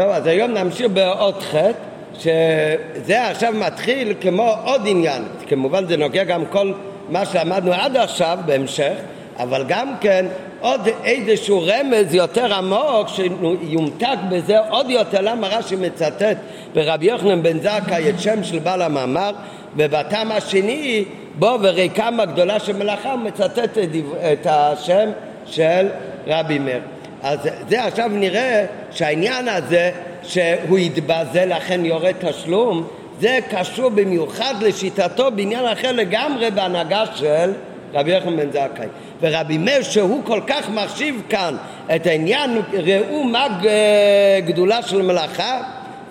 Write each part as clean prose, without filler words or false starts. טוב, אז היום נמשיך בעוד חטא, שזה עכשיו מתחיל כמו עוד עניין, כמובן זה נוגע גם כל מה שלמדנו עד עכשיו בהמשך, אבל גם כן עוד איזשהו רמז יותר עמוק שיומתק בזה עוד יותר. למה רש"י מצטט ברבי יוחנן בן זכאי את שם של בעל המאמר, ובטעם השני בו וריקם הגדולה של מלאכה הוא מצטט את השם של רבי מאיר. אז זה עכשיו נראה שהעניין הזה שהוא יתבזה לכן יורד תשלום, זה קשור במיוחד לשיטתו בעניין אחר לגמרי בהנהגה של רבי יוחנן בן זכאי. ורבי מאיר שהוא כל כך מחשיב כאן את העניין ראו מה גדולה של מלאכה,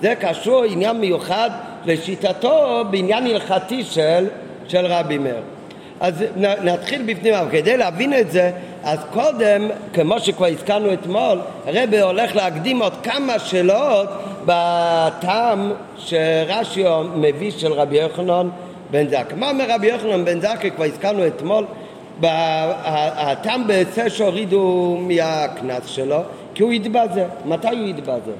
זה קשור עניין מיוחד לשיטתו בעניין הלכתי של רבי מאיר. אז נתחיל בפנים, כדי להבין את זה, אז קודם, כמו שכבר הזכרנו אתמול, הרבי הולך להקדים עוד כמה שאלות בטעם שרש"י מביא של רבי יוחנן בן זכאי. מה אומר רבי יוחנן בן זכאי? כבר הזכרנו אתמול, הטעם בעצה שהורידו מהכנס שלו, כי הוא התבזה. מתי הוא התבזה?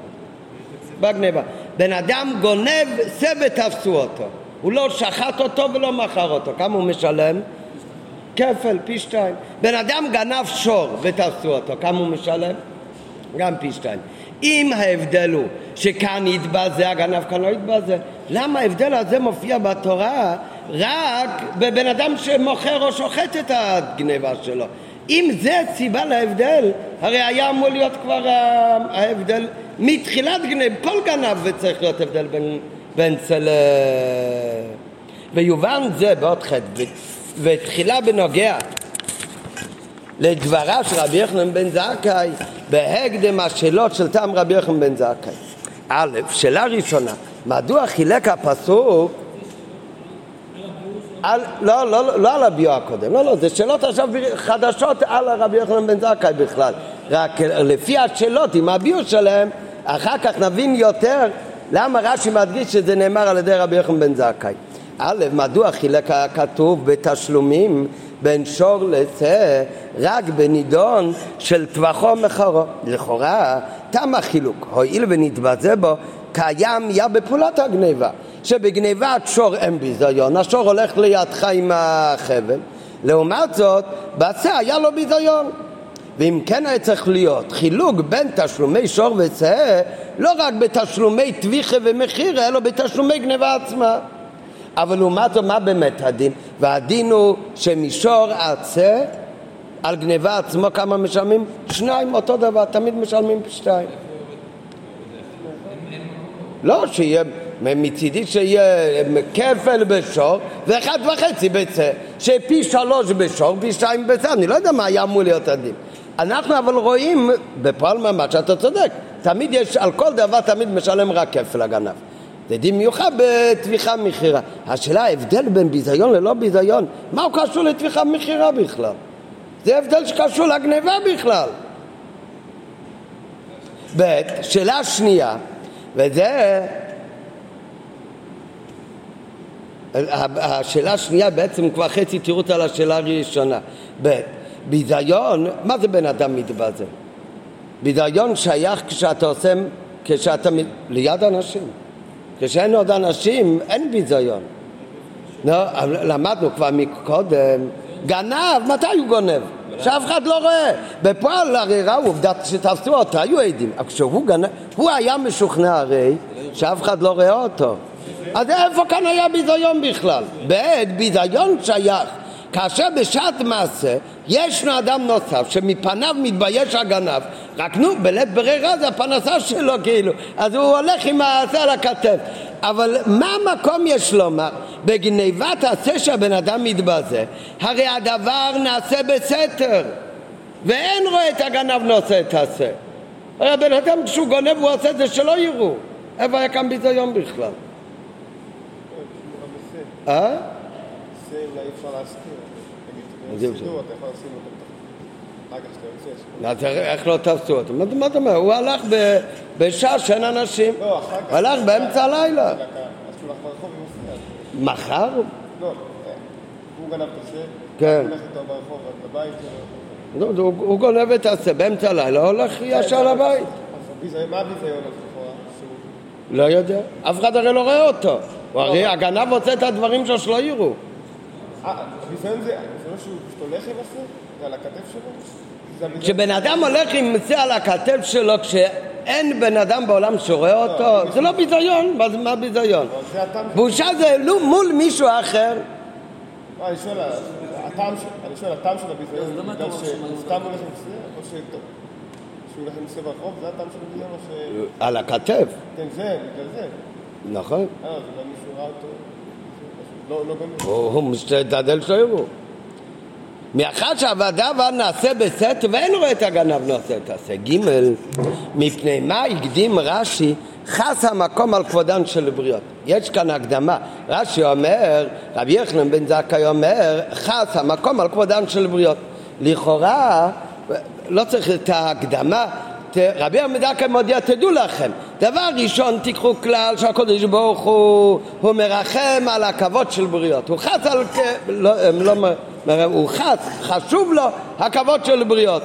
בגניבה. בן אדם גונב, סבא תפסו אותו. הוא לא שחט אותו ולא מכר אותו. כמה הוא משלם? כפל, פי שתיים. בן אדם גנב שור ותפסו אותו, כמה הוא משלם? גם פי שתיים. אם ההבדל הוא שכאן התבזה, הגנב כאן לא התבזה, למה ההבדל הזה מופיע בתורה רק בבן אדם שמוכר או שוחט את הגניבה שלו? אם זה סיבה להבדל, הרי היה אמור להיות כבר ההבדל מתחילת גנב, כל גנב וצריך להיות הבדל בין צלם. ויובן זה בעוד חטא. ותחילה בנוגע לדבריו של רבי יוחנן בן זכאי, בהקדם השאלות של טעם רבי יוחנן בן זכאי. א', שאלה ראשונה, מדוע חילק הפסוק לא על הביאו הקודם, לא, זה שאלות עכשיו חדשות על הרבי יוחנן בן זכאי בכלל, רק לפי השאלות עם הביאו שלהם אחר כך נבין יותר למה רש"י מדגיש שזה נאמר על ידי רבי יוחנן בן זכאי. א', מדוע חילק הכתוב בתשלומים בין שור לשה רק בנידון של טווחו מחרו? לכאורה תם החילוק, הועיל ונתבזה בו, קיים היה בפעולת הגניבה, שבגניבת שור אין ביזיון, השור הולך לידך עם החבל, לעומת זאת בשה היה לו ביזיון. ואם כן היה צריך להיות חילוק בין תשלומי שור ושה לא רק בתשלומי טביחה ומחירה, אלא בתשלומי גניבה עצמה. אבל לעומת זאת, מה באמת הדין? והדין הוא שמשור עצה על גניבה עצמו כמה משלמים? שניים, אותו דבר, תמיד משלמים שתיים. לא, שיהיה מצידי שיהיה כפל בשור ואחד וחצי בצה, שפי שלוש בשור, פי שתיים בצה, אני לא יודע מה היה אמור להיות הדין. אנחנו אבל רואים בפועל ממש, אתה צודק, תמיד יש, על כל דבר תמיד משלם רק כפל הגנב. זה דין מיוחד בתביחה מחירה. השאלה, ההבדל בין ביזיון ללא ביזיון, מה הוא קשור לתביחה מחירה בכלל? זה הבדל שקשור לגניבה בכלל. שאלה שנייה, וזה... השאלה השנייה בעצם כבר חצי תירוץ על השאלה הראשונה. ביזיון, מה זה בן אדם מתבזה? ביזיון שייך כשאתה עושה, כשאתה ליד אנשים. כשאין עוד אנשים, אין ביזיון. למדנו כבר מקודם, גנב, מתי הוא גונב? שאף אחד לא רואה. בפועל הרי ראו, עובדת שתפסו אותו, היו עדים. אבל כשהוא גנב, הוא היה משוכנע הרי, שאף אחד לא רואה אותו. אז איפה כאן היה ביזיון בכלל? ביזיון שייך. כאשר בשעת מעשה, ישנו אדם נוסף שמפניו מתבייש הגנב, רק נו, בלית ברירה זה הפנסה שלו כאילו, אז הוא הולך עם העשה על הכתף. אבל מה המקום יש לומר? בגניבת העשה שהבן אדם מתבזה, הרי הדבר נעשה בסתר, ואין רואה את הגנב נושא את העשה. הרי הבן אדם כשהוא גונב הוא עושה את זה שלא יראו. איפה היה כאן ביזיון בכלל? זה לא אפשר להסתיר, סידור, אתה יכול לשים אותו אחר כך שאתה יוצא. איך לא תפסו אותו? מה אתה אומר? הוא הלך בשעה שאין אנשים, הוא הלך באמצע הלילה. אז כשהוא הלך ברחוב הוא מופיע. מחר? לא, הוא גנב את זה, הוא הולך איתו ברחוב, בבית. הוא גונב את זה באמצע הלילה, הולך ישר לבית. מה הביזיון הזה? לא יודע. אף אחד הרי לא רואה אותו. הרי הגנב רוצה את הדברים שלו שלא יראו. ניסיון זה שהוא הולך עם הסיר? זה על הכתף שלו? כשבן אדם הולך עם סיר על הכתף שלו כשאין בן אדם בעולם שרואה אותו, זה לא ביזיון. מה ביזיון? בושה זה מול מישהו אחר. אני שואל, הטעם של הביזיון זה בגלל שסתם הולך עם סיר או שטוב? שהוא הולך עם סיר ברחוב, זה הטעם של הביזיון או ש... על הכתף? כן, זה, בגלל זה. נכון. זה גם מישהו ראה אותו. הוא משתדל שלא יראו. מאחר שהוועדה נעשה בסתר ואין רואה את הגנב נעשה את הסתר. ג' מפני מה הקדים רש"י חס המקום על כבודן של הבריות. יש כאן הקדמה. רש"י אומר, רבי יוחנן בן זכאי אומר, חס המקום על כבודן של הבריות. לכאורה לא צריך את ההקדמה. רבי המדקה מודיע, תדעו לכם, דבר ראשון תיקחו כלל שהקודש ברוך הוא מרחם על הכבוד של בריות, הוא חס על, הוא חס, חשוב לו הכבוד של בריות,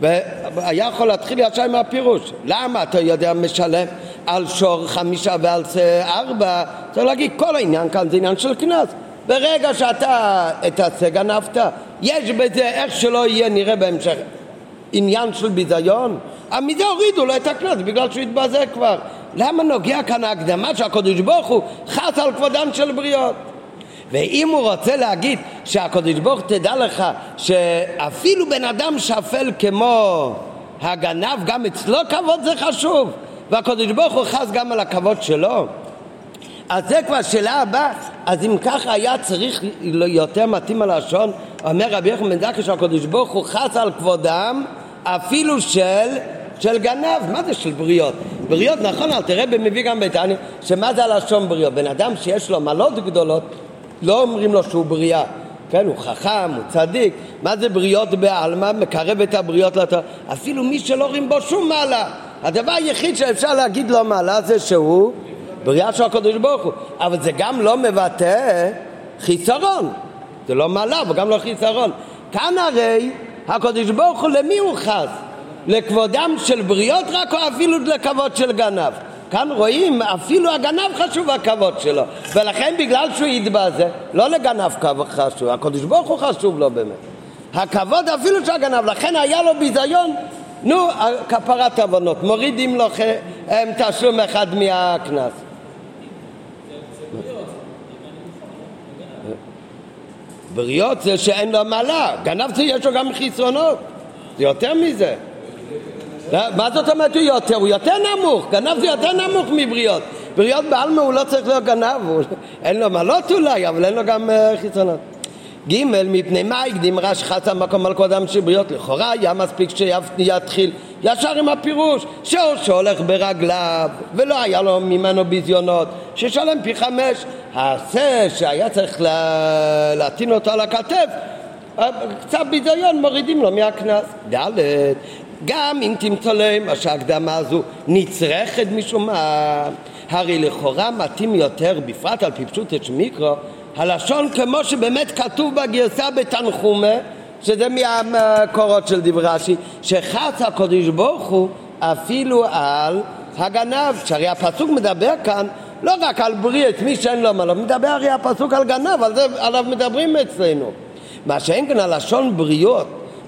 והיה יכול להתחיל ישר עם הפירוש, למה אתה יודע משלם על שור 5 ועל 4, צריך להגיד כל העניין כאן זה עניין של כנס, ברגע שאתה את הסגן גנבת, יש בזה איך שלא יהיה נראה בהמשך עניין של ביזיון, מזה הורידו לו את הקנס בגלל שהוא התבזה כבר. למה נוגע כאן ההקדמה שהקדוש ברוך הוא חס על כבודן של בריות? ואם הוא רוצה להגיד שהקדוש ברוך תדע לך שאפילו בן אדם שפל כמו הגנב גם אצלו כבוד זה חשוב והקדוש ברוך הוא חס גם על הכבוד שלו, אז זה כבר שאלה הבאה. אז אם ככה היה צריך יותר מתאים על השון, אומר רבי יוחנן בן זכאי שהקדוש ברוך הוא חס על כבודם אפילו של גנב. מה זה של בריות? בריות נכון, אל תראה במביא גם ביתני שמה זה הלשון בריות, בן אדם שיש לו מעלות גדולות לא אומרים לו שהוא בריאה, כן, הוא חכם, הוא צדיק. מה זה בריות בעלמא? מקרב את הבריות לתורה. אפילו מי שלא רואים בו שום מעלה, הדבר היחיד שאפשר להגיד לו מעלה זה שהוא בריאה של הקדוש ברוך הוא, אבל זה גם לא מבטא חיסרון, זה לא מעלה וגם לא חיסרון. כאן הרי הקדוש ברוך הוא למי הוא חס? לכבודם של בריות רק או אפילו לכבוד של גנב? כאן רואים אפילו הגנב חשוב הכבוד שלו, ולכן בגלל שהוא יתבזה, לא לגנב חשוב, הקדוש ברוך הוא חשוב לו באמת הכבוד אפילו של הגנב, לכן היה לו ביזיון. נו, כפרת עוונות, מורידים לו תשלום אחד מהכנס. בריות זה שאין לו מעלה, גנב זה יש לו גם חיסרונות, זה יותר מזה. מה זאת אומרת הוא יותר? הוא יותר נמוך, גנב זה יותר נמוך מבריות. בריות בעלמא הוא לא צריך להיות גנב, אין לו מעלות אולי, אבל אין לו גם חיסרונות. ג' מפני מה הקדים רש"י חס המקום על כבודם של בריות? לכאורה היה מספיק שיתחיל ישר עם הפירוש שהוא שהולך ברגליו ולא היה לו ממנו ביזיונות, ששלם פי 5. העשה שהיה צריך להתאים אותו על הכתף קצת ביזיון מורידים לו מהכנס. ד' גם אם תמצא להם מה שההקדמה הזו נצרכת משום מה, הרי לכאורה מתאים יותר, בפרט על פי פשוטו שמקרא, הלשון כמו שבאמת כתוב בגרסה בתנחומה, שזה מהקורות של דברי רש"י, שחס הקדוש ברוך הוא אפילו על הגנב, שהרי הפסוק מדבר כאן לא רק על ברית, מי שאין לו מעלות, מדבר הרי הפסוק על גנב, על זה עליו מדברים אצלנו. מה שאין כאן הלשון בריות,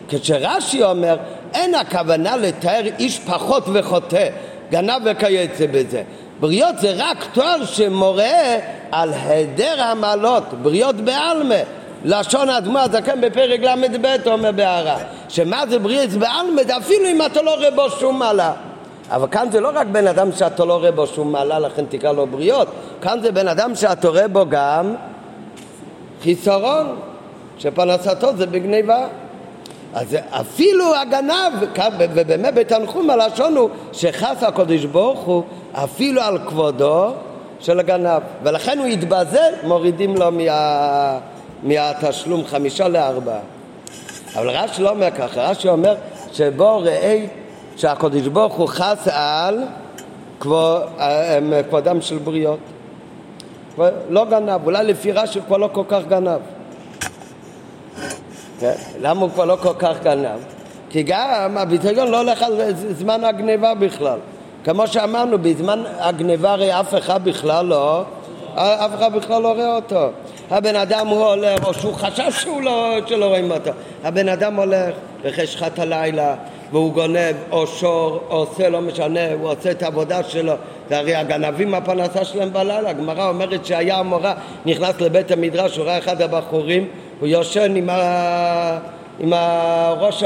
כשרש"י אומר אין הכוונה לתאר איש פחות וחוטא, גנב וכיוצא בזה. בריות זה רק תואר שמורה על היעדר המעלות, בריות בעלמא, לשון הדמו"ר הזקן בפרק ל"ב אומר בהערה, שמה זה בריות בעלמא? אפילו אם אתה לא רואה בו שום מעלה. אבל כאן זה לא רק בן אדם שאתה לא רואה בו שום מעלה, לכן תקרא לו בריות, כאן זה בן אדם שאתה רואה בו גם חיסרון, שפרנסתו זה בגניבה. אז אפילו הגנב, ובאמת בתנחום הלשון הוא שחס הקדוש ברוך הוא אפילו על כבודו של הגנב, ולכן הוא יתבזה, מורידים לו מהתשלום 5 ל-4. אבל רש"י לא אומר ככה, רש"י אומר שבו ראי שהקדוש ברוך הוא חס על כבודם של בריות, לא גנב, אולי לפי רש"י כבר לא כל כך גנב. למה הוא כבר לא כל כך גנב? כי גם הביזיון לא הולך על זמן הגניבה בכלל, כמו שאמרנו, בזמן הגניבה הרי אף אחד בכלל לא רואה אותו. הבן אדם הוא הולך, או שהוא חשב שלא רואים אותו. הבן אדם הולך בחשכת הלילה, והוא גונב, או שור, או עושה, לא משנה, הוא עושה את העבודה שלו. זה הרי הגנבים הפנסה שלהם בלילה. הגמרא אומרת שהיה המורה, נכנס לבית המדרש, הוא ראה אחד הבחורים, הוא יושן עם הראש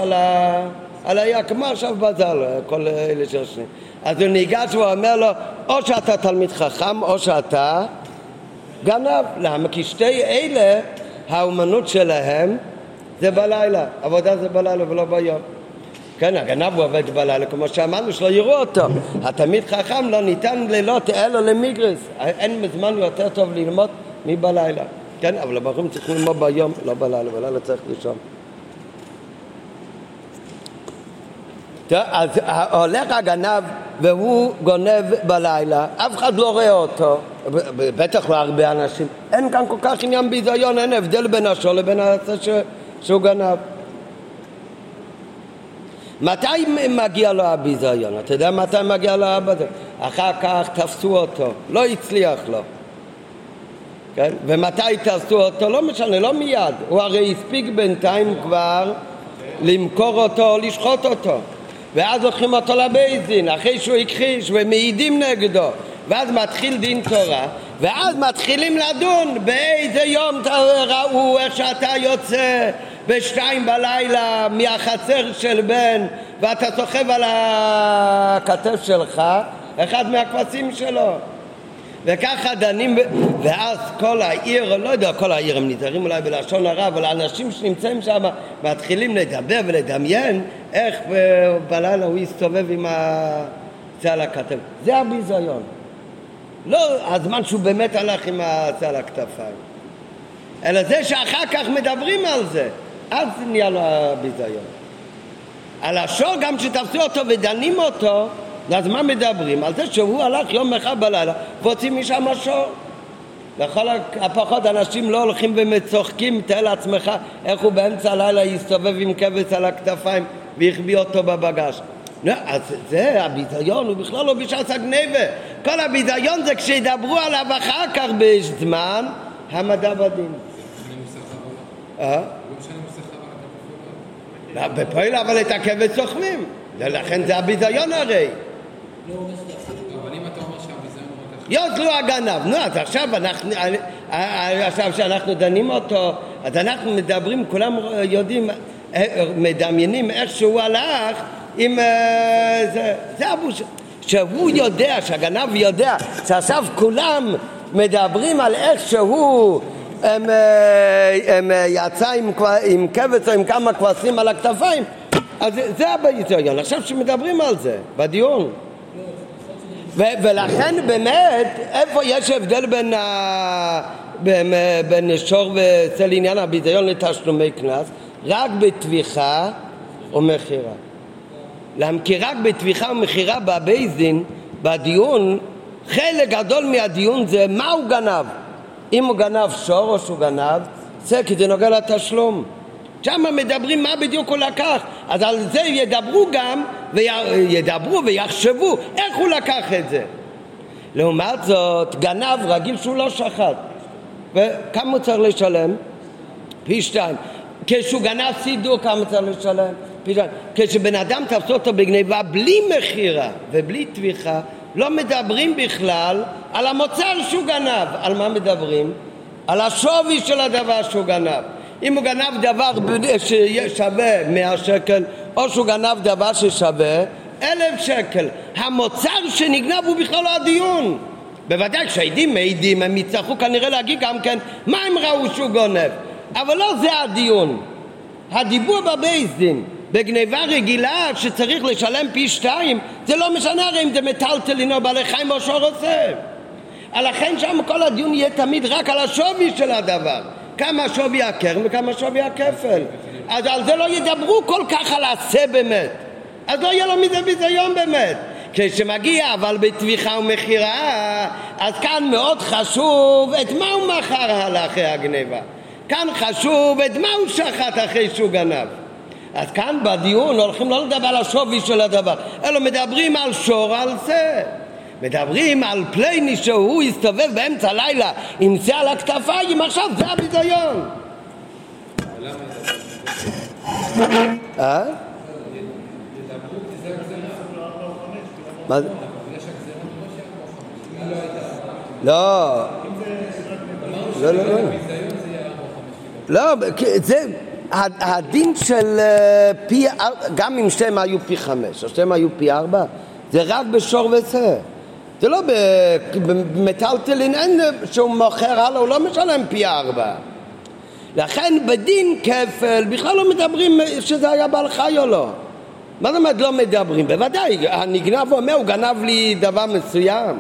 על היק, מה עכשיו בזל, כל אלה שיושנים. אז הוא ניגש ואומר לו, או שאתה תלמיד חכם, או שאתה גנב. למה? כי שתי אלה, האומנות שלהם זה בלילה. עבודה זה בלילה ולא ביום. כן, הגנב הוא עובד בלילה, כמו שאמרנו, שלא יראו אותו. התלמיד חכם לא ניתן לילות אלו למגרס. אין מזמן יותר טוב ללמוד מבלילה. כן, אבל הבחורים צריכים ללמוד ביום, לא בלילה, בלילה צריך לישון. אז הולך הגנב והוא גונב בלילה, אף אחד לא רואה אותו, בטח לא הרבה אנשים, אין כאן כל כך עניין ביזיון, אין הבדל בין השול לבין הזה שהוא גנב. מתי מגיע לו הביזיון? אתה יודע מתי מגיע לו הביזיון? אחר כך תפסו אותו, לא הצליח לו. כן? ומתי תפסו אותו? לא משנה, לא מיד. הוא הרי הספיק בינתיים כבר למכור אותו, לשחוט אותו. ואז הולכים אותו לבית-דין, אחרי שהוא הכחיש, ומעידים נגדו. ואז מתחיל דין תורה, ואז מתחילים לדון באיזה יום ראו, איך שאתה יוצא בשתיים בלילה מהחצר של בן, ואתה סוחב על הכתף שלך אחד מהכבשים שלו. וככה דנים, ואז כל העיר, לא יודע, כל העיר הם נזהרים אולי בלשון הרע, אבל האנשים שנמצאים שם מתחילים לדבר ולדמיין איך בלילה הוא יסתובב עם הצהל הכתף. זה הביזיון. לא הזמן שהוא באמת הלך עם הצהל הכתפיים, אלא זה שאחר כך מדברים על זה, אז נהיה לו הביזיון. על השור גם שתפסו אותו ודנים אותו, אז מה מדברים? על זה שהוא הלך יום אחד בלילה והוציא משם השור. לכל הפחות אנשים לא הולכים ומצוחקים, תאר לעצמך איך הוא באמצע הלילה יסתובב עם כבש על הכתפיים והחביא אותו בבגש. אז זה הביזיון, הוא בכלל לא בשעת הגניבה. כל הביזיון זה כשידברו עליו אחר כך בזמן המדע בדין. בפועל אבל את הכבש סוחבים, ולכן זה הביזיון הרי. אבל אם אתה אומר שהביזיון יוז לו הגנב, נו, אז עכשיו שאנחנו דנים אותו, אז אנחנו מדברים, כולם יודעים, מדמיינים איך שהוא הלך עם זה הבוש, שהוא יודע, שהגנב יודע, שעכשיו כולם מדברים על איך שהוא יצא עם כבש או עם כמה כבשים על הכתפיים. אז זה הביזיון, עכשיו שמדברים על זה בדיון. ולכן באמת, איפה יש הבדל בין שור וצל עניין הביזיון לתשלומי קנס? רק בתביכה ומחירה. למה? כי רק בתביכה ומחירה בבייזין, בדיון, חלק גדול מהדיון זה מה הוא גנב. אם הוא גנב שור או שהוא גנב, זה כי זה נוגע לתשלום. שם מדברים מה בדיוק הוא לקח, אז על זה ידברו גם ויחשבו איך הוא לקח את זה. לעומת זאת, גנב רגיל שהוא לא שחט, וכמה צריך לשלם? פי שתיים. כשהוא גנב סידור, כמה צריך לשלם? פי שתיים. כשבן אדם תפסו אותו בגניבה בלי מחירה ובלי תביכה, לא מדברים בכלל על המוצר שהוא גנב. על מה מדברים? על השווי של הדבר שהוא גנב. אם הוא גנב דבר ששווה 100 שקל, או שהוא גנב דבר ששווה 1,000 שקל. המוצר שנגנב הוא בכלל לא הדיון. בוודאי כשהעדים מעידים, הם יצטרכו כנראה להגיד גם כן מה הם ראו שהוא גונב. אבל לא זה הדיון. הדיבור בבית דין, בגניבה רגילה שצריך לשלם פי 2, זה לא משנה הרי אם זה מטלטלין או בעלי חיים או שור עושה. לכן שם כל הדיון יהיה תמיד רק על השווי של הדבר. כמה שווי הקרן וכמה שווי הכפל. אז על זה לא ידברו כל כך על עשה באמת. אז לא יהיה לו מזה ביזיון באמת. כשמגיע אבל בתביכה ומחירה, אז כאן מאוד חשוב את מה הוא מכר אחרי הגניבה. כאן חשוב את מה הוא שחט אחרי שהוא גנב. אז כאן בדיון הולכים לא לדבר על השווי של הדבר, אלא מדברים על שור על זה. מדברים על פלייני שהוא הסתובב באמצע הלילה עם זה על הכתפיים, עכשיו זה הביזיון. לא, לא, לא, לא, זה הדין של פי, גם אם שתיים היו פי 5 או שתיים היו פי 4, זה רק בשור וזה. זה לא במטלטלין, אין שהוא מוכר הלאה, הוא לא משלם פי 4. לכן בדין כפל בכלל לא מדברים שזה היה בעל חי או לא. מה זאת אומרת לא מדברים? בוודאי, הנגנב אומר, הוא גנב לי דבר מסוים.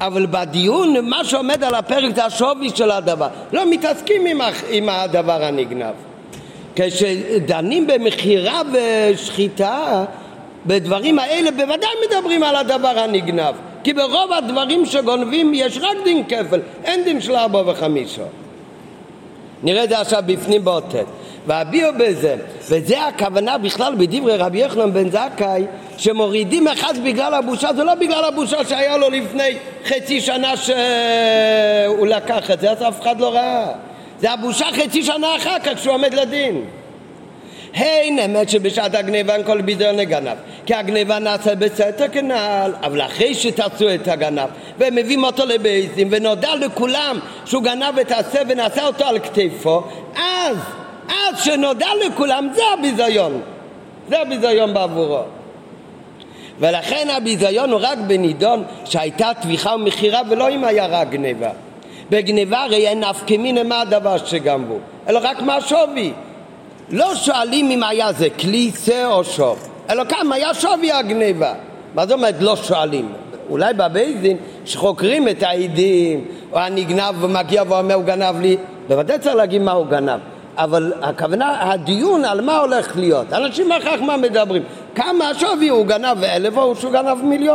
אבל בדיון, מה שעומד על הפרק זה השווי של הדבר. לא מתעסקים עם הדבר הנגנב. כשדנים במחירה ושחיטה, בדברים האלה בוודאי מדברים על הדבר הנגנב. כי ברוב הדברים שגונבים יש רק דין כפל, אין דין של 4 ו-5. נראה את זה עכשיו בפנים באותת. והביאו בזה, וזה הכוונה בכלל בדברי רבי יוחנן בן זכאי, שמורידים אחד בגלל הבושה, זה לא בגלל הבושה שהיה לו לפני חצי שנה שהוא לקח את זה, אז אף אחד לא ראה. זה הבושה חצי שנה אחר כך כשהוא עומד לדין. אין אמת שבשעת הגניבה אין כל ביזיון הגנב, כי הגניבה נעשה בסתר כנעל, אבל אחרי שתעשו את הגנב והם מביאים אותו לבייסים ונודע לכולם שהוא גנב את הסה ונעשה אותו על כתפו, אז שנודע לכולם, זה הביזיון. זה הביזיון בעבורו. ולכן הביזיון הוא רק בנידון שהייתה תביכה ומחירה, ולא אם היה רק גניבה. בגניבה הרי אין אף כמין מה הדבר שגנבו, אלא רק מה שווי. לא שואלים אם היה זה כלי, זה או שור, אלא כמה היה שווי הגניבה. מה זאת אומרת לא שואלים? אולי בבייזין שחוקרים את העדים, או הנגנב מגיע ואומר הוא גנב לי, בוודאי צריך להגיד מה הוא גנב. אבל הכוונה, הדיון על מה הולך להיות. אנשים אחר כך מה מדברים? כמה השווי הוא גנב 1,000 או שהוא גנב 1,000,000?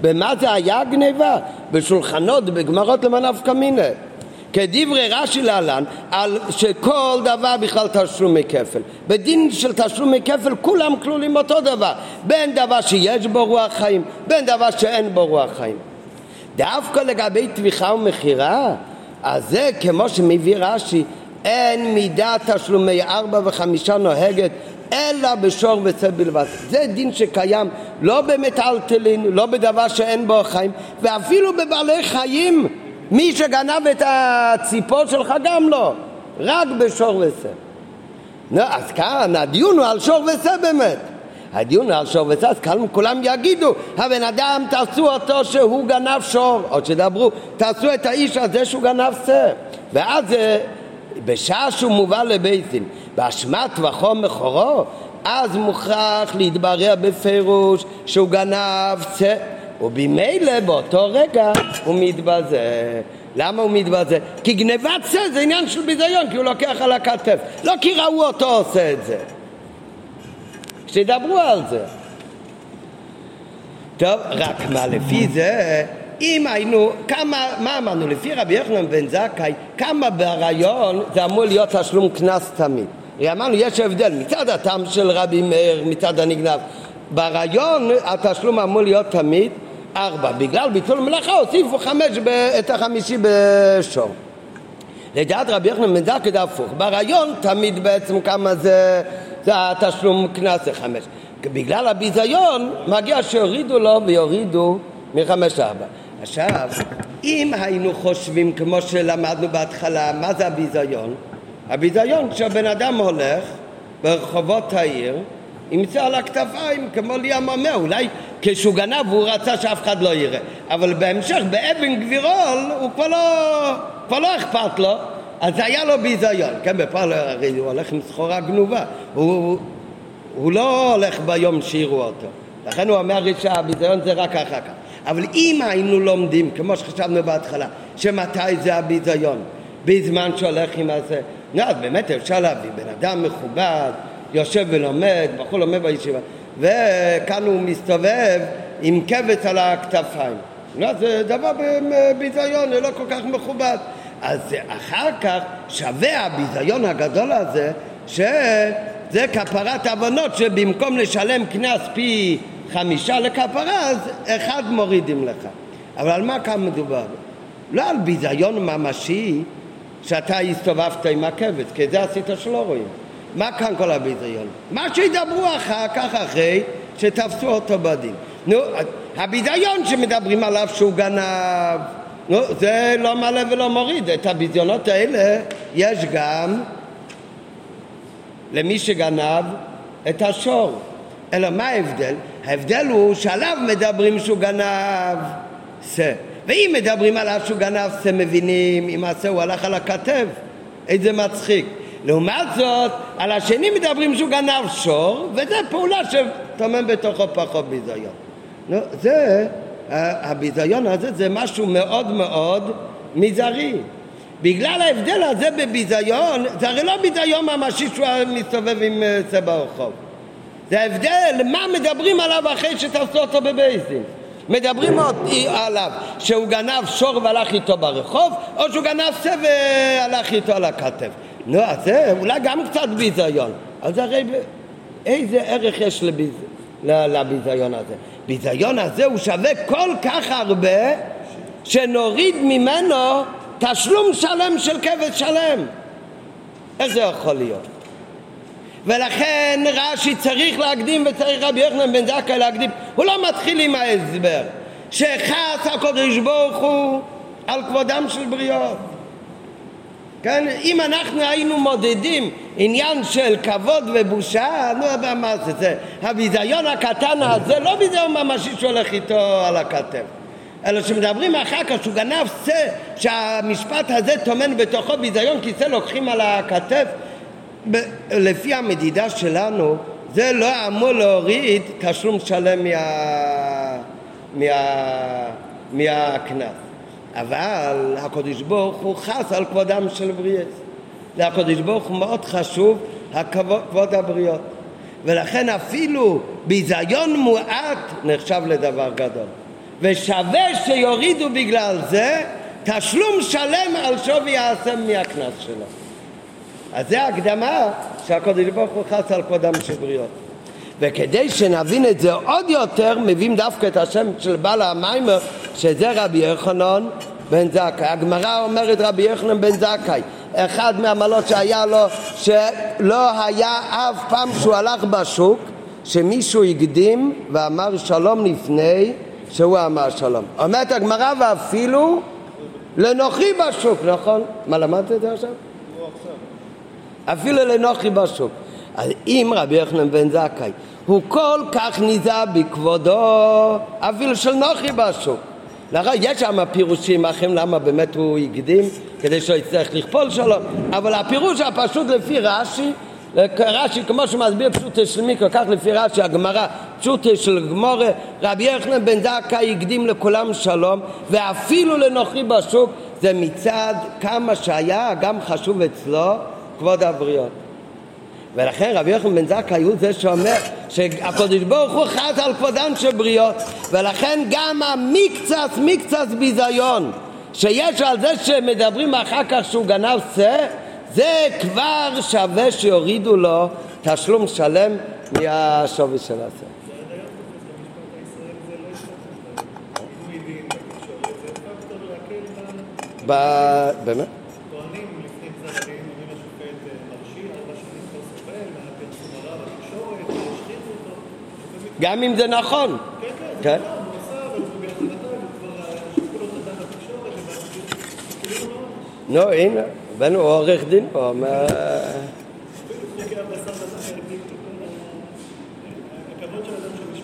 במה זה היה גניבה? בשולחנות, בגמרות למנף קמינה. כדברי רש"י להלן, על שכל דבר בכלל תשלום מכפל. בדין של תשלום מכפל כולם כלולים אותו דבר. בין דבר שיש בו רוח חיים, בין דבר שאין בו רוח חיים. דווקא לגבי תביכה ומחירה, אז זה כמו שמביא רש"י, אין מידה תשלומי 4 ו-5 נוהגת אלא בשור ושה בלבד. זה דין שקיים לא במטלטלין, לא בדבר שאין בו חיים, ואפילו בבעלי חיים. מי שגנב את הציפור שלך גם לא, רק בשור ושה. נו, אז כאן הדיון הוא על שור ושה באמת. הדיון הוא על שור ושה, אז כאן כולם יגידו, הבן אדם תעשו אותו שהוא גנב שור, או שדברו, תעשו את האיש הזה שהוא גנב שה. ואז זה... בשעה שהוא מובא לבייסין באשמת וחום מחורו, אז מוכרח להתברר בפירוש שהוא גנב צה, ובמילא באותו רגע הוא מתבזה. למה הוא מתבזה? כי גנבת צה זה עניין של ביזיון, כי הוא לוקח על הכתף, לא כי ראו אותו עושה את זה. כשדברו על זה טוב, רק מה לפי זה אם היינו, מה אמרנו? לפי רבי יוחנן בן זכאי, כמה ברעיון זה אמור להיות תשלום קנס תמיד. אמרנו, יש הבדל מצד הטעם של רבי מאיר, מצד הנגנב. ברעיון התשלום אמור להיות תמיד 4. בגלל ביטול מלאכה הוסיפו 5 את ה-5 בשור. לדעת רבי יוחנן בן זכאי זה הפוך. ברעיון תמיד בעצם כמה זה התשלום קנס 5. בגלל הביזיון מגיע שיורידו לו ויורידו מ-5 ל-4. עכשיו, אם היינו חושבים כמו שלמדנו בהתחלה, מה זה הביזיון? הביזיון כשבן אדם הולך ברחובות העיר, ימצא על הכתפיים, כמו ליאם אומר, אולי כשהוא גנב הוא רצה שאף אחד לא יראה. אבל בהמשך, באבן גבירול, הוא כבר לא אכפת לו, אז היה לו ביזיון. כן, בפועל הרי הוא הולך עם סחורה גנובה, הוא לא הולך ביום שירו אותו. לכן הוא אומר שהביזיון זה רק אחר כך. אבל אם היינו לומדים, כמו שחשבנו בהתחלה, שמתי זה הביזיון? בזמן שהולך עם הזה. אז באמת אפשר להביא בן אדם מכובד, יושב ולומד, בחור לומד בישיבה, וכאן הוא מסתובב עם כבש על הכתפיים. זה דבר ביזיון, זה לא כל כך מכובד. אז אחר כך שווה הביזיון הגדול הזה, זה כפרת הבנות, שבמקום לשלם קנס פי 5 לכפרה, אז 1 מורידים לך. אבל על מה כאן מדובר? לא על ביזיון ממשי שאתה הסתובבת עם הכבש, כי זה עשית שלא רואים. מה כאן כל הביזיון? מה שידברו אחר כך אחרי שתפסו אותו בדין. נו, הביזיון שמדברים עליו שהוא גנב, נו, זה לא מעלה ולא מוריד. את הביזיונות האלה יש גם למי שגנב את השור. אלא מה ההבדל? ההבדל הוא שעליו מדברים שהוא גנב סה. ואם מדברים עליו שהוא גנב סה, מבינים אם הסה הוא הלך על הכתב. איזה מצחיק. לעומת זאת, על השני מדברים שהוא גנב שור, וזו פעולה שתומם בתוכו פחות ביזיון. נו, זה, הביזיון הזה זה משהו מאוד מאוד מזערי. בגלל ההבדל הזה בביזיון, זה הרי לא ביזיון ממשי שהוא מסתובב עם סה ברחוב. זה ההבדל, מה מדברים עליו אחרי שתעשו אותו בבייסים. מדברים עליו שהוא גנב שור והלך איתו ברחוב, או שהוא גנב סה והלך איתו על הכתב. נו, אז זה אולי גם קצת ביזיון. אז הרי איזה ערך יש לביזיון הזה? ביזיון הזה הוא שווה כל כך הרבה שנוריד ממנו תשלום שלם של כבש שלם. איזה יכול להיות? ולכן רש"י צריך להקדים, וצריך רבי יוחנן בן זכאי להקדים. הוא לא מתחיל עם ההסבר שחס הקדוש ברוך הוא על כבודם של בריאות. כן? אם אנחנו היינו מודדים עניין של כבוד ובושה, נו, מה זה זה? הביזיון הקטן הזה לא ביזיון ממשי שהולך איתו על הכתב, אלא שמדברים אחר כך שהוא גנב סה, שהמשפט הזה טומן בתוכו ביזיון, כי סה לוקחים על הכתב. לפי המדידה שלנו זה לא אמור להוריד תשלום שלם מהכנס, אבל הקדוש ברוך הוא חס על כבודם של בריאות. לקדוש ברוך הוא מאוד חשוב כבוד הבריאות, ולכן אפילו ביזיון מועט נחשב לדבר גדול, ושווה שיורידו בגלל זה תשלום שלם על שווי העשה מהכנס שלו. אז זה ההקדמה שהקדוש ברוך הוא חס על כבודם של בריאות. וכדי שנבין את זה עוד יותר, מביאים דווקא את השם של בעל המיימר, שזה רבי יוחנן בן זכאי. הגמרא אומרת רבי יוחנן בן זכאי, אחד מהמעלות שהיה לו, שלא היה אף פעם שהוא הלך בשוק שמישהו הקדים ואמר שלום לפני שהוא אמר שלום. אומרת הגמרא, ואפילו לנוחי בשוק, נכון? מה למדת את זה עכשיו? אפילו לנוחי בשוק. אז אם רבי יוחנן בן זכאי הוא כל כך ניזהר בכבודו אפילו של נוחי בשוק, יש שם פירושים אחרים למה באמת הוא יקדים, כדי שהוא יצטרך לכפול שלו, אבל הפירוש הפשוט לפי רש"י, כמו שמסביר פשוטה של מיקרו, כך לפי רש"י הגמרא פשוטה של גמורה, רבי יוחנן בן זכאי יקדים לכולם שלום ואפילו לנוחי בשוק, זה מצד כמה שהיה גם חשוב אצלו כבוד הבריאות. ולכן רבי יוחנן בן זכאי הוא זה שאומר שהקדוש ברוך הוא חס על כבודן של בריאות, ולכן גם המקצת ביזיון שיש על זה שמדברים אחר כך שהוא גנב סה, זה כבר שווה שיורידו לו תשלום שלם מהשווי של הסה. באמת? גם אם זה נכון. כן. נו, הנה, בנו עורך דין פה.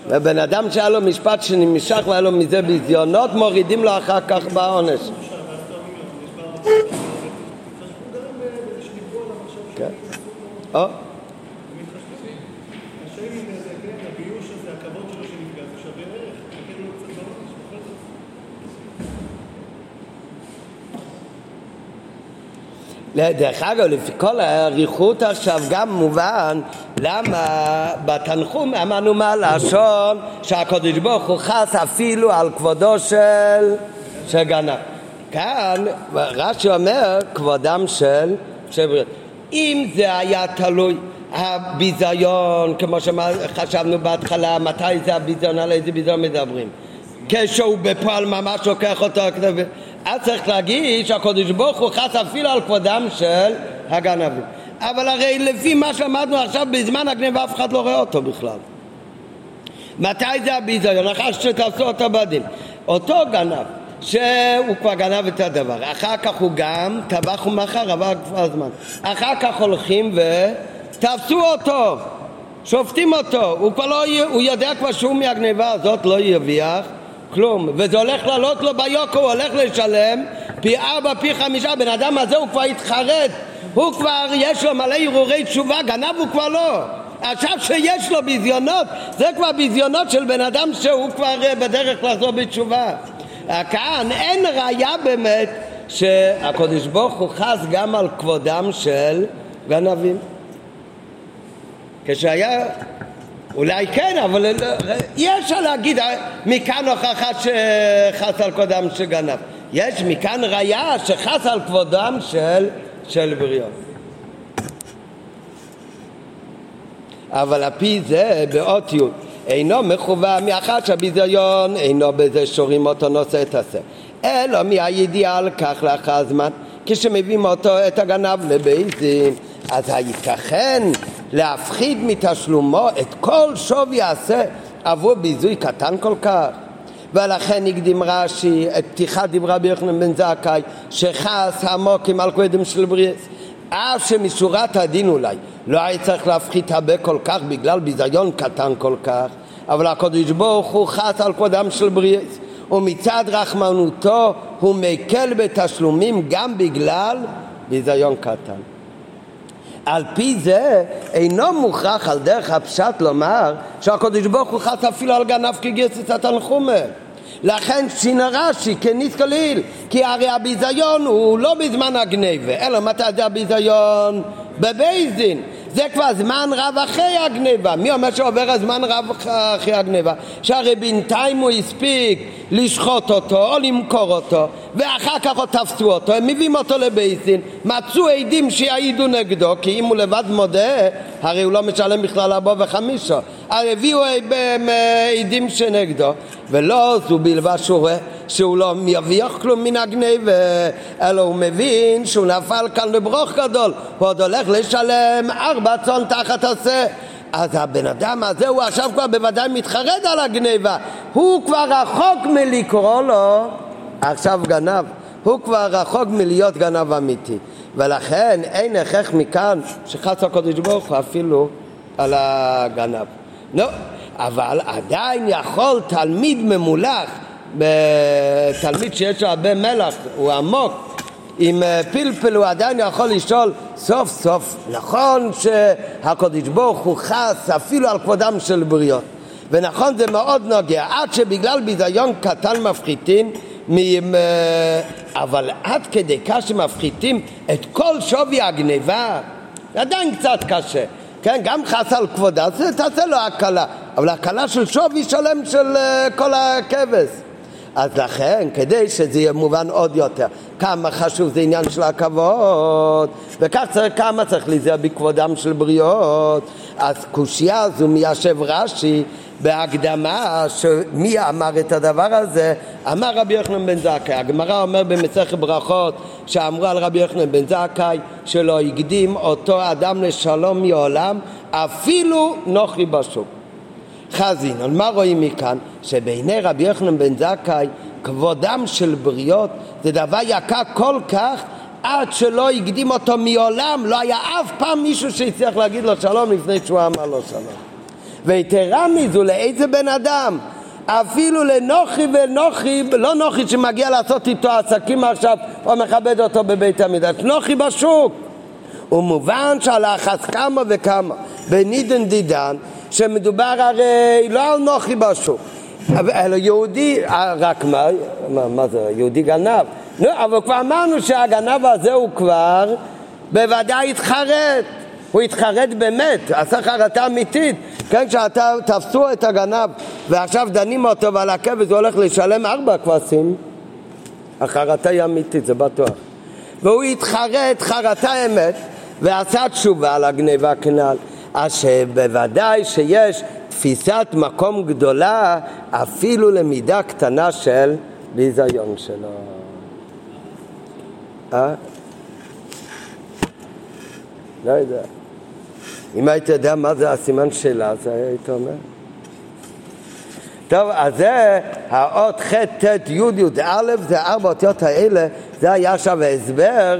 ובן אדם שהיה לו משפט שנמשך והיה לו מזה ביזיונות, מורידים לו אחר כך בעונש. כן. או. דרך אגב, לפי כל העריכות עכשיו גם מובן למה בתנחום אמרנו מה לשון שהקדוש ברוך הוא חס אפילו על כבודו של גנב. כאן רש"י אומר כבודם של בריאות. אם זה היה תלוי הביזיון, כמו שחשבנו בהתחלה, מתי זה הביזיון, על איזה ביזיון מדברים? כשהוא בפועל ממש לוקח אותו, אז צריך להגיד שהקדוש ברוך הוא חס אפילו על כבודם של הגנבים. אבל הרי לפי מה שלמדנו עכשיו, בזמן הגניבה אף אחד לא רואה אותו בכלל. מתי זה הביזיון? אחר שתעשו אותו בדין. אותו גנב, שהוא כבר גנב את הדבר, אחר כך הוא גם טבח ומחר, עבר כבר הזמן. אחר כך הולכים ותפסו אותו, שופטים אותו, הוא יודע כבר שהוא מהגניבה הזאת לא יביח כלום, וזה הולך לעלות לו ביוקו, הוא הולך לשלם פי 4, פי 5, בן אדם הזה הוא כבר התחרט, הוא כבר יש לו מלא ערעורי תשובה, גנב הוא כבר לא. עכשיו שיש לו ביזיונות, זה כבר ביזיונות של בן אדם שהוא כבר בדרך לחזור בתשובה. כאן אין ראיה באמת שהקדוש ברוך הוא חס גם על כבודם של גנבים. כשהיה, אולי כן, אבל יש להגיד מכאן הוכחה שחס על כבודם של גנב. יש מכאן ראיה שחס על כבודם של בריאות. אבל הפי זה באותיות אינו מחווה מאחר שהביזיון אינו בזה שורים אותו נושא את הסר, אלא מהידיעה על כך לאחר זמן כשמביאים אותו את הגנב לבייזים, אז הייתכן להפחיד מתשלומו את כל שווי הסר עבור ביזוי קטן כל כך. ולכן הקדים רש"י את פתיחת דברי רבי יוחנן בן זכאי שחס עמוק עם אלכוהודים של בריאס, אף שמשורת הדין אולי לא היה צריך להפחית הרבה כל כך בגלל ביזיון קטן כל כך, אבל הקדוש ברוך הוא חס על כבודם של בריאס, ומצד רחמנותו הוא מקל בתשלומים גם בגלל ביזיון קטן. על פי זה אינו מוכרח על דרך הפשט לומר שהקדוש ברוך הוא חס אפילו על גנב כגייס את התנחומה. לכן שינה רש"י כניס כליל, כי הרי הביזיון הוא לא בזמן הגניבה, אלא מתי זה הביזיון? בבית דין. זה כבר זמן רב אחרי הגניבה. מי אומר שעובר הזמן רב אחרי הגניבה? שהרי בינתיים הוא הספיק לשחוט אותו או למכור אותו, ואחר כך תפסו אותו, הם מביאים אותו לבית דין, מצאו עדים שיעידו נגדו, כי אם הוא לבד מודה הרי הוא לא משלם בכלל אבו וחמישו, הרי הביאו עדים שנגדו, ולא זו בלבד שהוא לא יביח כלום מן הגניבה, אלא הוא מבין שהוא נפל כאן לברוך גדול, הוא עוד הולך לשלם 4 צאן תחת עשה. אז הבן אדם הזה הוא עכשיו כבר בוודאי מתחרט על הגניבה, הוא כבר רחוק מלקרוא לו עכשיו גנב, הוא כבר רחוק מלהיות גנב אמיתי, ולכן אין הכרח מכאן שחס הקדוש ברוך הוא אפילו על הגנב. אבל עדיין יכול תלמיד ממולח, תלמיד שיש לו הרבה מלח, הוא עמוק עם פלפל, הוא עדיין יכול לשאול סוף סוף נכון שהקדוש ברוך הוא חס אפילו על כבודם של בריאות, ונכון זה מאוד נוגע, עד שבגלל ביזיון קטן מפחיתים, אבל עד כדי קשה מפחיתים את כל שווי הגניבה, עדיין קצת קשה, כן? גם חס על כבודה, זה תעשה לו הקלה, אבל הקלה של שווי שלם של כל הכבש. אז לכן, כדי שזה יהיה מובן עוד יותר, כמה חשוב זה עניין של הכבוד, וכך כמה צריך להיזהר בכבודם של בריאות. אז קושיה הזו מיישב רש"י בהקדמה, שמי אמר את הדבר הזה? אמר רבי יוחנן בן זכאי. הגמרא אומר במסכת ברכות שאמרו על רבי יוחנן בן זכאי שלא הקדים אותו אדם לשלום מעולם אפילו נוכרי בשוק. חזין, על מה רואים מכאן? שבעיני רבי יוחנן בן זכאי כבודם של בריות זה דבר יקר כל כך, עד שלא הקדים אותו מעולם לא היה אף פעם מישהו שיצטרך להגיד לו שלום לפני שהוא אמר לו שלום. ויתרה מזו, לאיזה בן אדם? אפילו לנוחי ונוחי, לא נוחי שמגיע לעשות איתו עסקים עכשיו או מכבד אותו בבית המדרש, נוחי בשוק. ומובן שעל החס כמה וכמה בנידן דידן, שמדובר הרי לא על נוחי בשוק, אלא יהודי, רק מה זה, יהודי גנב. אבל כבר אמרנו שהגנב הזה הוא כבר בוודאי התחרט, הוא התחרט באמת, עשה חרטה אמיתית. כן, כשאתה תפסו את הגנב ועכשיו דנים אותו ועל הכבש הוא הולך לשלם 4 כבשים, החרטה היא אמיתית, זה בטוח, והוא התחרט חרטה אמת ועשה תשובה על הגניבה כנעל. אז שבוודאי שיש תפיסת מקום גדולה אפילו למידה קטנה של ביזיון שלו. לא יודע. אם היית יודע מה זה הסימן שלה, זה היית אומר. טוב, אז זה האות ח' ת' י' י' א', זה ארבע אותיות האלה, זה היה שם הסבר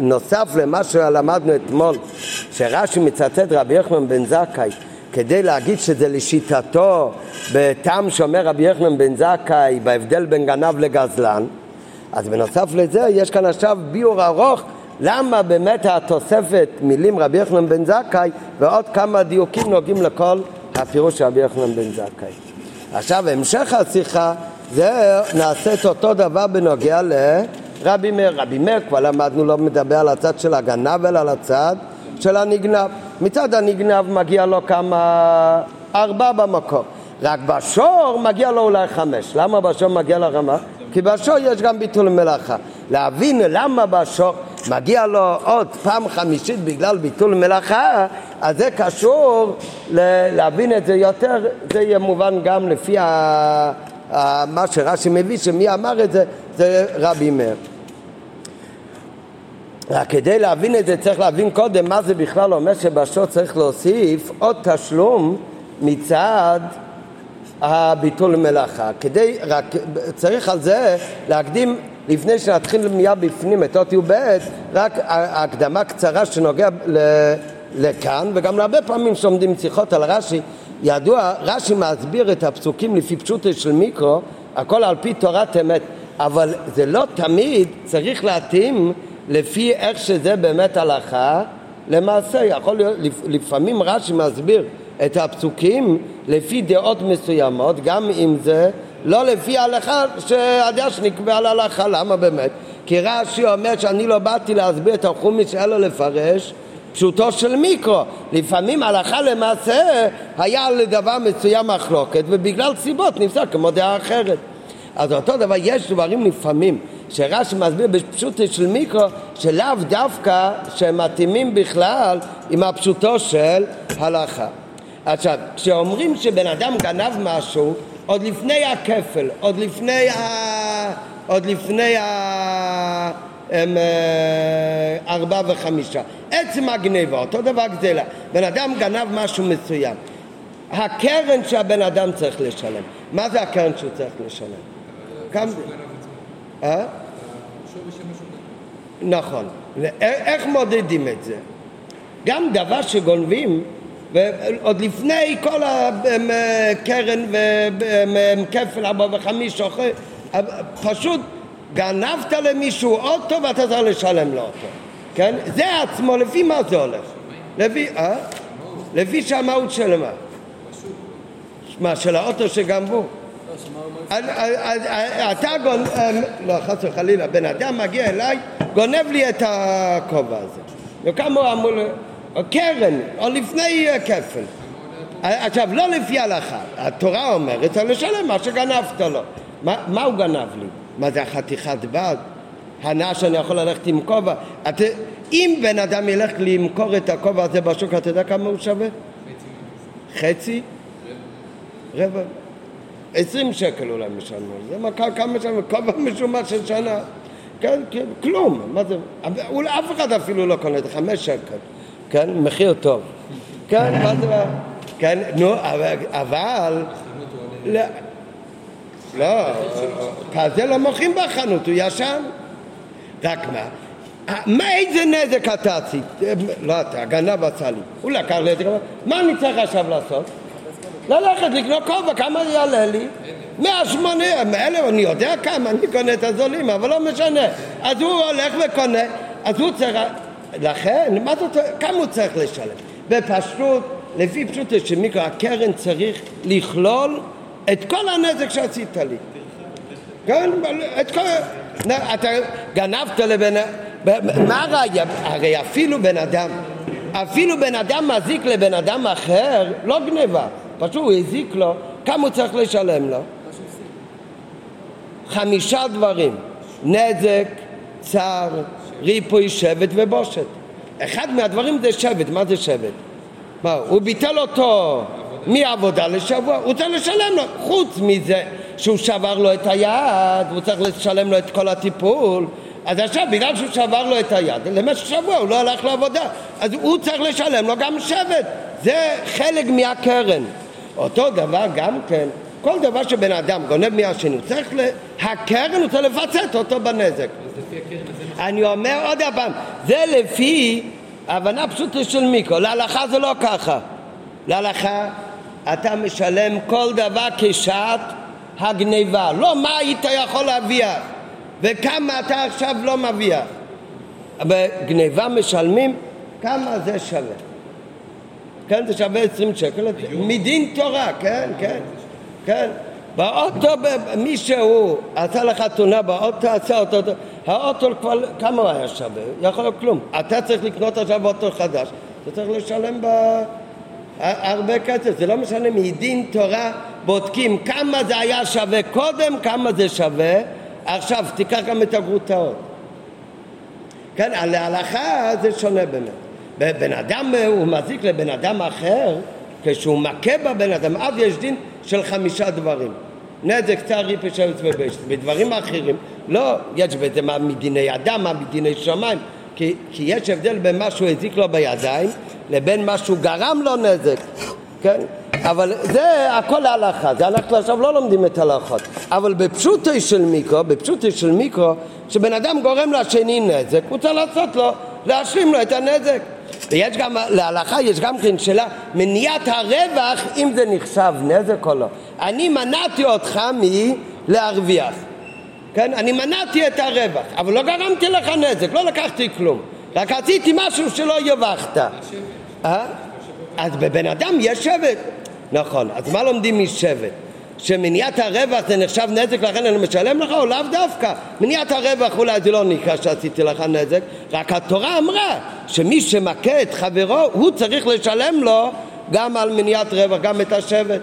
נוסף למה שלמדנו אתמול, שרש"י מצטט רבי יוחנן בן זכאי, כדי להגיד שזה לשיטתו, בטעם שאומר רבי יוחנן בן זכאי, בהבדל בין גנב לגזלן, אז בנוסף לזה יש כאן עכשיו ביור ארוך, למה באמת התוספת מילים רבי יוחנן בן זכאי, ועוד כמה דיוקים נוגעים לכל הפירוש רבי יוחנן בן זכאי. עכשיו המשך השיחה, זה נעשית אותו דבר בנוגע לרבי מאיר. רבי מאיר כבר למדנו לא מדבר על הצד של הגנב אלא על הצד של הנגנב. מצד הנגנב מגיע לו כמה 4 במקום, רק בשור מגיע לו אולי 5. למה בשור מגיע לו 5? כי בשור יש גם ביטול מלאכה. להבין למה בשור מגיע לו עוד פעם 5 בגלל ביטול מלאכה, אז זה קשור להבין את זה יותר. זה יהיה מובן גם לפי מה שרש"י מביא, שמי אמר את זה? זה רבי מאיר. כדי להבין את זה צריך להבין קודם מה זה בכלל אומר שבשור צריך להוסיף עוד תשלום מצד הביטול מלאכה. כדי צריך על זה להקדים, לפני שנתחיל מיד בפנים את אותי ובעת, רק הקדמה קצרה שנוגע לכאן, וגם הרבה פעמים שעומדים שיחות על רש"י, ידוע, רש"י מסביר את הפסוקים לפי פשוטו של מיקרו, הכל על פי תורת אמת, אבל זה לא תמיד צריך להתאים לפי איך שזה באמת הלכה למעשה. יכול להיות, לפעמים רש"י מסביר את הפסוקים לפי דעות מסוימות, גם אם זה לא לפי ההלכה שהדש נקבע על ההלכה. למה באמת? כי רש"י אומר שאני לא באתי להסביר את החומש אלא לפרש פשוטו של מיקרו. לפעמים הלכה למעשה היה לדבר מסוים מחלוקת, ובגלל סיבות נפסק כמו דעה אחרת. אז אותו דבר, יש דברים לפעמים שרש"י מסביר בפשוטו של מיקרו שלאו דווקא שמתאימים בכלל עם הפשוטו של הלכה. עכשיו, כשאומרים שבן אדם גנב משהו, עוד לפני הכפל, עוד לפני 4 ו-5, עצם הגניבה, אותו דבר גזלה. בן אדם גנב משהו מסוים, הקרן שהבן אדם צריך לשלם, מה זה הקרן שהוא צריך לשלם? כמה זה? נכון, איך מודדים את זה? גם דבר שגונבים, עוד לפני כל הקרן וכפל 4 ו-5, פשוט גנבת למישהו אוטו ואתה צריך לשלם לו אוטו, כן? זה עצמו, לפי מה זה הולך? לפי שהמהות של מה? מה, של האוטו שגנבו? אתה גונב, לא, חס וחלילה, בן אדם מגיע אליי, גונב לי את הכובע הזה, וכמה אמרו לי? קרן, או לפני כפל. עכשיו, לא לפי הלכה, התורה אומרת, אתה לשלם מה שגנבת לו. מה הוא גנב לי? מה זה החתיכת בד? הנאה שאני יכול ללכת עם כובע? אם בן אדם ילך למכור את הכובע הזה בשוק, אתה יודע כמה הוא שווה? חצי? רבע? 20 שקל אולי משנה. זה מכר כמה שווה, כובע משום מה של שנה. כלום. אף אחד אפילו לא קונה את 5 שקל. כן, מחיר טוב. כן, מה זה? כן, נו, אבל... לא, כזה לא מוכרים בחנות, הוא ישן. רק מה, איזה נזק אתה עשית? לא, אתה, הגנב עשה לי. הוא לקח לי את זה. מה אני צריך עכשיו לעשות? ללכת לקנות כובע, כמה יעלה לי? 180,000, אני יודע כמה, אני קונה את הזולים, אבל לא משנה. אז הוא הולך וקונה, אז הוא צריך... לכן, כמה הוא צריך לשלם? בפשוט, לפי פשוטו של מיקרו, הקרן צריך לכלול את כל הנזק שעשית לי. כן, את כל... אתה גנבת לבן... מה ראיה? הרי אפילו בן אדם מזיק לבן אדם אחר, לא גניבה. פשוט הוא הזיק לו, כמה הוא צריך לשלם לו? 5 דברים. נזק, צער, ריפוי, שבט ובושת. אחד מהדברים זה שבט. מה זה שבט? מה, הוא ביטל אותו מעבודה לשבוע, הוא צריך לשלם לו. חוץ מזה שהוא שבר לו את היד, הוא צריך לשלם לו את כל הטיפול. אז עכשיו, בגלל שהוא שבר לו את היד, למשך שבוע הוא לא הלך לעבודה, אז הוא צריך לשלם לו גם שבט. זה חלק מהקרן. אותו דבר גם כן, כל דבר שבן אדם גונב מהשני, הקרן הוא צריך לפצות אותו בנזק. אני אומר עוד הפעם, זה לפי הבנה פשוטה של מיקרו, להלכה זה לא ככה. להלכה אתה משלם כל דבר כשעת הגניבה, לא מה היית יכול להביח וכמה אתה עכשיו לא מביח. בגניבה משלמים כמה זה שווה. כן, זה שווה 20 שקל, מדין תורה, כן, כן, כן. באוטו, מישהו עשה לך תאונה באוטו, עשה אותו, האוטו כבר, כמה הוא היה שווה? יכול להיות כלום. אתה צריך לקנות עכשיו אוטו חדש, אתה צריך לשלם הרבה כסף, זה לא משנה. מדין תורה בודקים כמה זה היה שווה קודם, כמה זה שווה עכשיו. תיקח גם את הגרוטאות. כן, להלכה זה שונה באמת. בן אדם, הוא מזיק לבן אדם אחר, כשהוא מכה בבן אדם, אז יש דין של 5 דברים: נזק, צער, ריפוי, שבס ובשת. בדברים אחרים לא, יש בזה מה מדיני אדם, מה מדיני שמיים, כי יש הבדל בין מה שהוא הזיק לו בידיים לבין מה שהוא גרם לו נזק, כן? אבל זה הכל הלכה, זה אנחנו עכשיו לא לומדים את הלכות, אבל בפשוטו של מיקרו, בפשוטו של מיקרו, שבן אדם גורם לשני נזק, הוא צריך לעשות לו, להשלים לו את הנזק. ויש גם, להלכה יש גם כן שאלה, מניעת הרווח, אם זה נחשב נזק או לא. אני מנעתי אותך מלהרוויח, כן? אני מנעתי את הרווח, אבל לא גרמתי לך נזק, לא לקחתי כלום, רק עשיתי משהו שלא יובחת. אז בבן אדם יש שבט, נכון. אז מה לומדים משבט? שמניעת הרווח זה נחשב נזק, לכן אני משלם לך, או לאו דווקא? מניעת הרווח אולי זה לא נקרא שעשיתי לך נזק, רק התורה אמרה שמי שמכה את חברו הוא צריך לשלם לו גם על מניעת רווח, גם את השבט.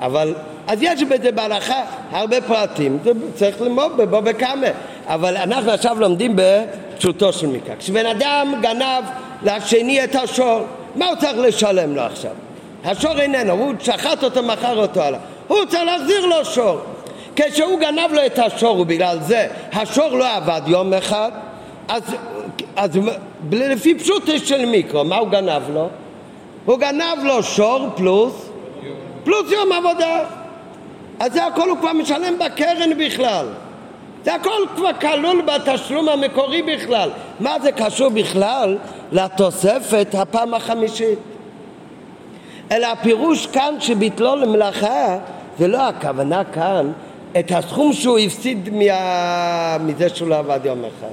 אבל אז יש בזה בהלכה הרבה פרטים, זה צריך ללמוד בו בכמה, אבל אנחנו עכשיו לומדים בפשוטו של מיקרא. כשבן אדם גנב לשני את השור, מה הוא צריך לשלם לו עכשיו? השור איננו, הוא שחט אותו, מחר אותו עליו, הוא צריך להחזיר לו שור. כשהוא גנב לו את השור, ובגלל זה השור לא עבד יום אחד, אז לפי פשוט של מיקרו, מה הוא גנב לו? הוא גנב לו שור פלוס יום עבודה. אז זה הכל הוא כבר משלם בקרן בכלל, זה הכל כבר כלול בתשלום המקורי בכלל. מה זה קשור בכלל לתוספת הפעם החמישית? אלא הפירוש כאן שביטלו למלאכה, זה לא הכוונה כאן את הסכום שהוא הפסיד מזה שהוא לא עבד יום אחד.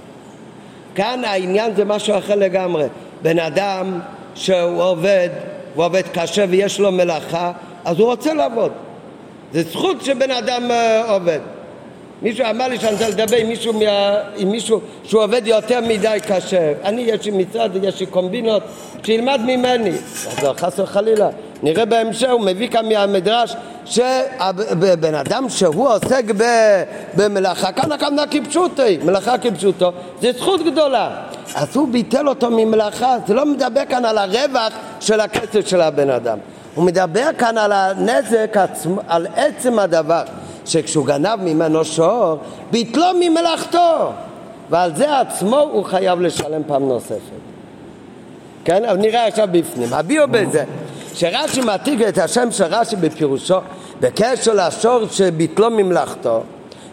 כאן העניין זה משהו אחר לגמרי. בן אדם שהוא עובד, הוא עובד קשה ויש לו מלאכה, אז הוא רוצה לעבוד, זה זכות שבן אדם עובד. מישהו אמר לי שאני לדבר עם מישהו שהוא עובד יותר מדי קשה. אני, יש לי מצד, יש לי קומבינות, שילמד ממני. אז חס וחלילה, נראה בהמשך, הוא מביא כאן מהמדרש שבן אדם שהוא עוסק במלאכה, כאן הכוונה כפשוטו, מלאכה כפשוטו, זה זכות גדולה, אז הוא ביטל אותו ממלאכה. זה לא מדבר כאן על הרווח של הכסף של הבן אדם, הוא מדבר כאן על הנזק, על עצם הדבר, שכשהוא גנב ממנו שור, ביטלו ממלאכתו, ועל זה עצמו הוא חייב לשלם פעם נוספת. כן, אבל נראה עכשיו בפנים. הביאו בזה שרש"י מעתיק את השם של רש"י בפירושו בקשר לשור שביטלו ממלאכתו,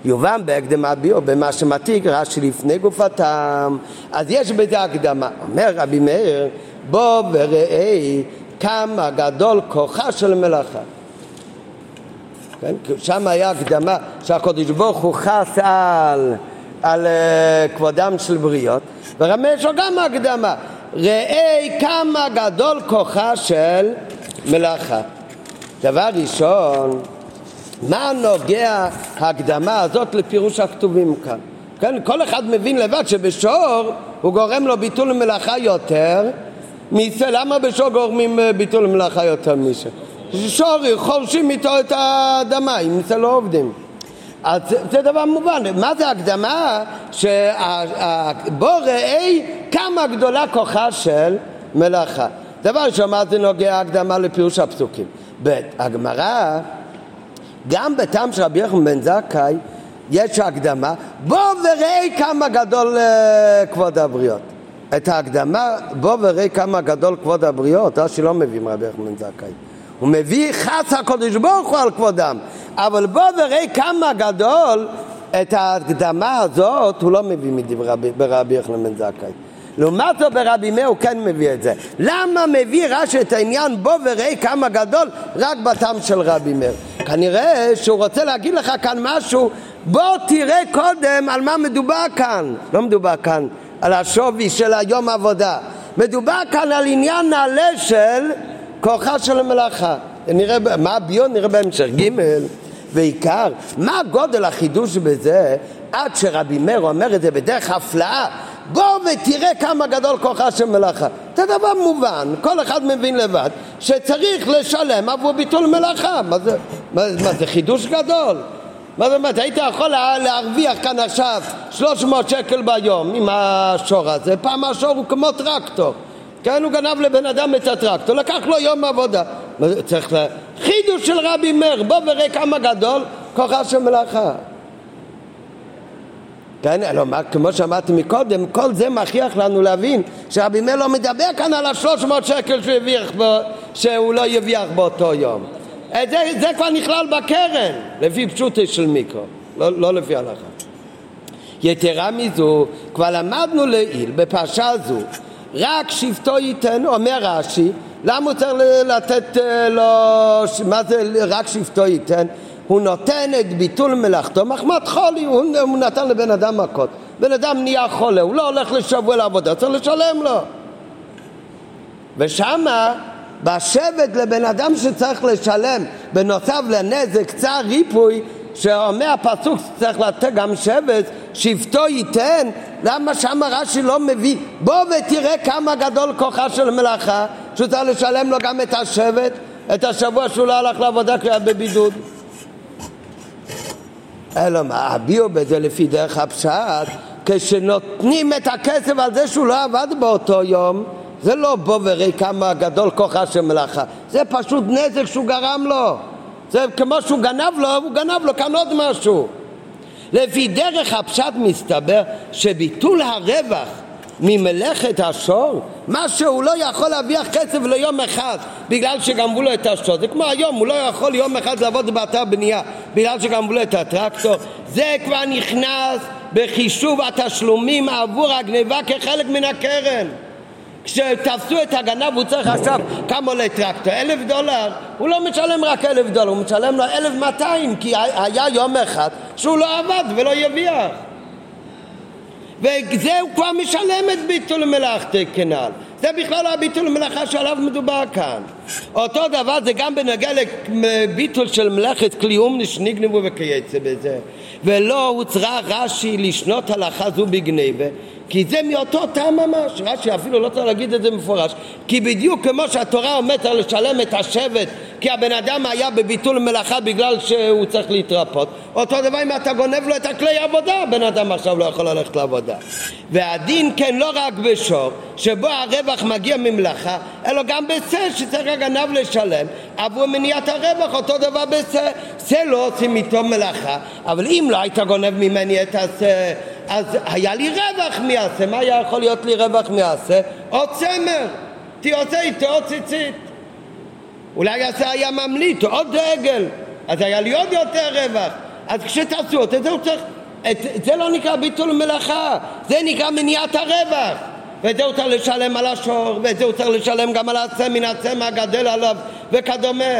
יובן בהקדמה הביאו במה שמעתיק רש"י לפני גופתם. אז יש בזה הקדמה. אומר רבי מאיר, בוא וראי כמה גדול כוחה של מלאכה. כן? שם היה הקדמה שהקדוש ברוך הוא חס על כבודם של בריות, ורמז לו גם הקדמה, ראי כמה גדול כוחה של מלאכה. דבר ראשון, מה נוגע הקדמה הזאת לפירוש הכתובים כאן? כן? כל אחד מבין לבד שבשור הוא גורם לו ביטול מלאכה יותר מישראל. למה בשור גורמים ביטול מלאכה יותר מישראל? שורי, חורשים איתו את האדמה, אם זה לא עובדים. אז זה דבר מובן. מה זה הקדמה? בוא ראי כמה גדולה כוחה של מלאכה. דבר שאמרתי נוגע הקדמה לפירוש הפסוקים. הגמרא, גם בטעם של רבי יוחנן בן זכאי, יש הקדמה, בוא וראי כמה גדול כבוד הבריות. את ההקדמה, בוא וראי כמה גדול כבוד הבריות, רש"י לא מביא רבי יוחנן בן זכאי. הוא מביא חס הקדוש ברוך הוא על כבודם, אבל בוא וראי כמה גדול, את ההקדמה הזאת הוא לא מביא ברבי יוחנן בן זכאי. לעומת זאת ברבי מאיר הוא כן מביא את זה. למה מביא רש"י את העניין בוא וראי כמה גדול רק בטעם של רבי מאיר? כנראה שהוא רוצה להגיד לך כאן משהו, בוא תראה קודם על מה מדובר כאן. לא מדובר כאן על השווי של היום עבודה, מדובר כאן על עניין נעלה של כוחה של המלאכה. נראה מה הביון, נראה בהמשך ג' ועיקר, מה גודל החידוש בזה עד שרבי מאיר אומר את זה בדרך הפלאה, בוא ותראה כמה גדול כוחה של מלאכה. זה דבר מובן, כל אחד מבין לבד שצריך לשלם עבור ביטול מלאכה. מה זה חידוש גדול? מה זאת אומרת, היית יכול להרוויח כאן עכשיו 300 שקל ביום עם השור הזה, פעם השור הוא כמו טרקטור, כן, הוא גנב לבן אדם את הטרקטור, לקח לו יום עבודה. צריך חידוש של רבי מאיר, בוא וראה כמה גדול כוחה של מלאכה. כן, לא, כמו שאמרתי מקודם, כל זה מכריח לנו להבין שרבי מאיר לא מדבר כאן על 300 שקל שהוא לא יביח באותו יום. זה כבר נכלל בקרן, לפי פשוטה של מיקרו, לא לפי הלכה. יתרה מזו, כבר למדנו לעיל בפרשה זו, רק שבטו ייתן, אומר רש"י, למה הוא צריך לתת לו, מה זה רק שבטו ייתן? הוא נותן את ביטול מלאכתו, מחמת חולי, הוא נתן לבן אדם מכות. בן אדם נהיה חולה, הוא לא הולך לשבוע לעבודה, צריך לשלם לו. ושמה, בשבט לבן אדם שצריך לשלם, בנוסף לנזק צער ריפוי, שאומר הפסוק צריך לתת גם שבט, שבטו ייתן. למה שמה רש"י לא מביא, בוא ותראה כמה גדול כוחה של מלאכה, שהוא צריך לשלם לו גם את השבט, את השבוע שהוא לא הלך לעבודה כי היה בבידוד. אלא מה, הביאו בזה לפי דרך הפשט, כשנותנים את הכסף על זה שהוא לא עבד באותו יום, זה לא בוא וראי כמה גדול כוחה של מלאכה, זה פשוט נזק שהוא גרם לו, זה כמו שהוא גנב לו, הוא גנב לו כאן עוד משהו. לפי דרך הפשט מסתבר שביטול הרווח ממלאכת השור, מה שהוא לא יכול להביח כסף ליום אחד בגלל שגמרו לו את השור, זה כמו היום, הוא לא יכול יום אחד לעבוד באתר בנייה בגלל שגמרו לו את הטרקטור, זה כבר נכנס בחישוב התשלומים עבור הגניבה כחלק מן הקרן. כשתפסו את הגנב הוא צריך עכשיו כמה עולה טרקטור, $1,000, הוא לא משלם רק $1,000, הוא משלם לו 1,200, כי היה יום אחד שהוא לא עבד ולא יביח, וזה הוא כבר משלם את ביטול מלאכת כנעל. זה בכלל הביטול מלאכה שעליו מדובר כאן. אותו דבר זה גם בנוגע לביטול של מלאכת כליום נשניגנבו וכייצא בזה, ולא הוצרה רש"י לשנות הלכה זו בגניבה, כי זה מאותו טעם ממש. רש"י אפילו לא צריך להגיד את זה מפורש, כי בדיוק כמו שהתורה אומרת לשלם את השבט כי הבן אדם היה בביטול מלאכה בגלל שהוא צריך להתרפות, אותו דבר אם אתה גונב לו את הכלי עבודה, בן אדם עכשיו לא יכול ללכת לעבודה. והדין כן לא רק בשור שבו הרווח מגיע ממלאכה, אלא גם בסה שצריך הגנב לשלם עבור מניעת הרווח. אותו דבר בסה, סה לא עושים איתו מלאכה, אבל אם לא היית גונב ממני את הסה אז היה לי רווח מעשה. מה היה יכול להיות לי רווח מעשה? עוד צמר, תיוצא איתו עוד ציצית, אולי עשה היה ממליט עוד דגל, אז היה לי עוד יותר רווח. אז כשתעשו אותה זה לא נקרא ביטול מלאכה, זה נקרא מניעת הרווח, וזה הוא צריך לשלם על השור, וזה הוא צריך לשלם גם על העשה מן הצמא הגדל עליו וכדומה.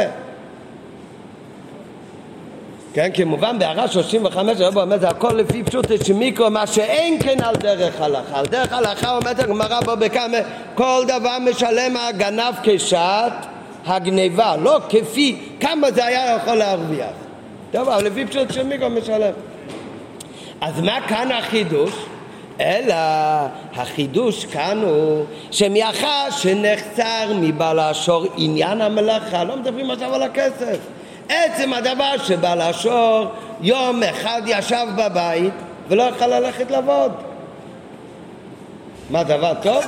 כן, כמובן בהערה 35 זה הכל לפי פשוטה שמיקרו, מה שאין כן על דרך הלכה. על דרך הלכה אומרת הגמרא בו בכמה, כל דבר משלם הגנב כשעת הגניבה, לא כפי כמה זה היה יכול להרוויח. טוב, אבל לפי פשוטה שמיקרו משלם. אז מה כאן החידוש? אלא החידוש כאן הוא שמאחר שנחסר מבעל השור עניין המלאכה, לא מדברים עכשיו על הכסף, עצם הדבר שבעל השור יום אחד ישב בבית ולא יכל ללכת לעבוד, מה, דבר טוב?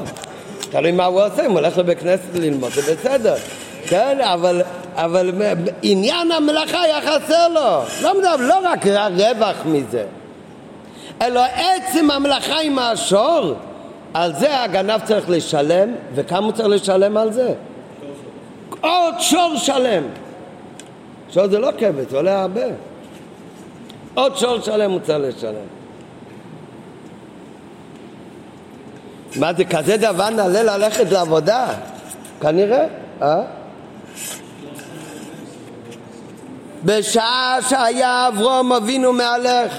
תלוי מה הוא עושה, אם הוא הולך לבית כנסת ללמוד, זה בסדר. כן, אבל עניין המלאכה היה חסר לו. לא רק הרווח מזה, אלא עצם המלאכה עם השור, על זה הגנב צריך לשלם, וכמה הוא צריך לשלם על זה? עוד שור שלם. שור זה לא כבש, זה עולה הרבה. עוד שור שלם הוא צריך לשלם. מה זה כזה דבר נעלה ללכת לעבודה? כנראה, בשעה שהיה אברהם אבינו מהלך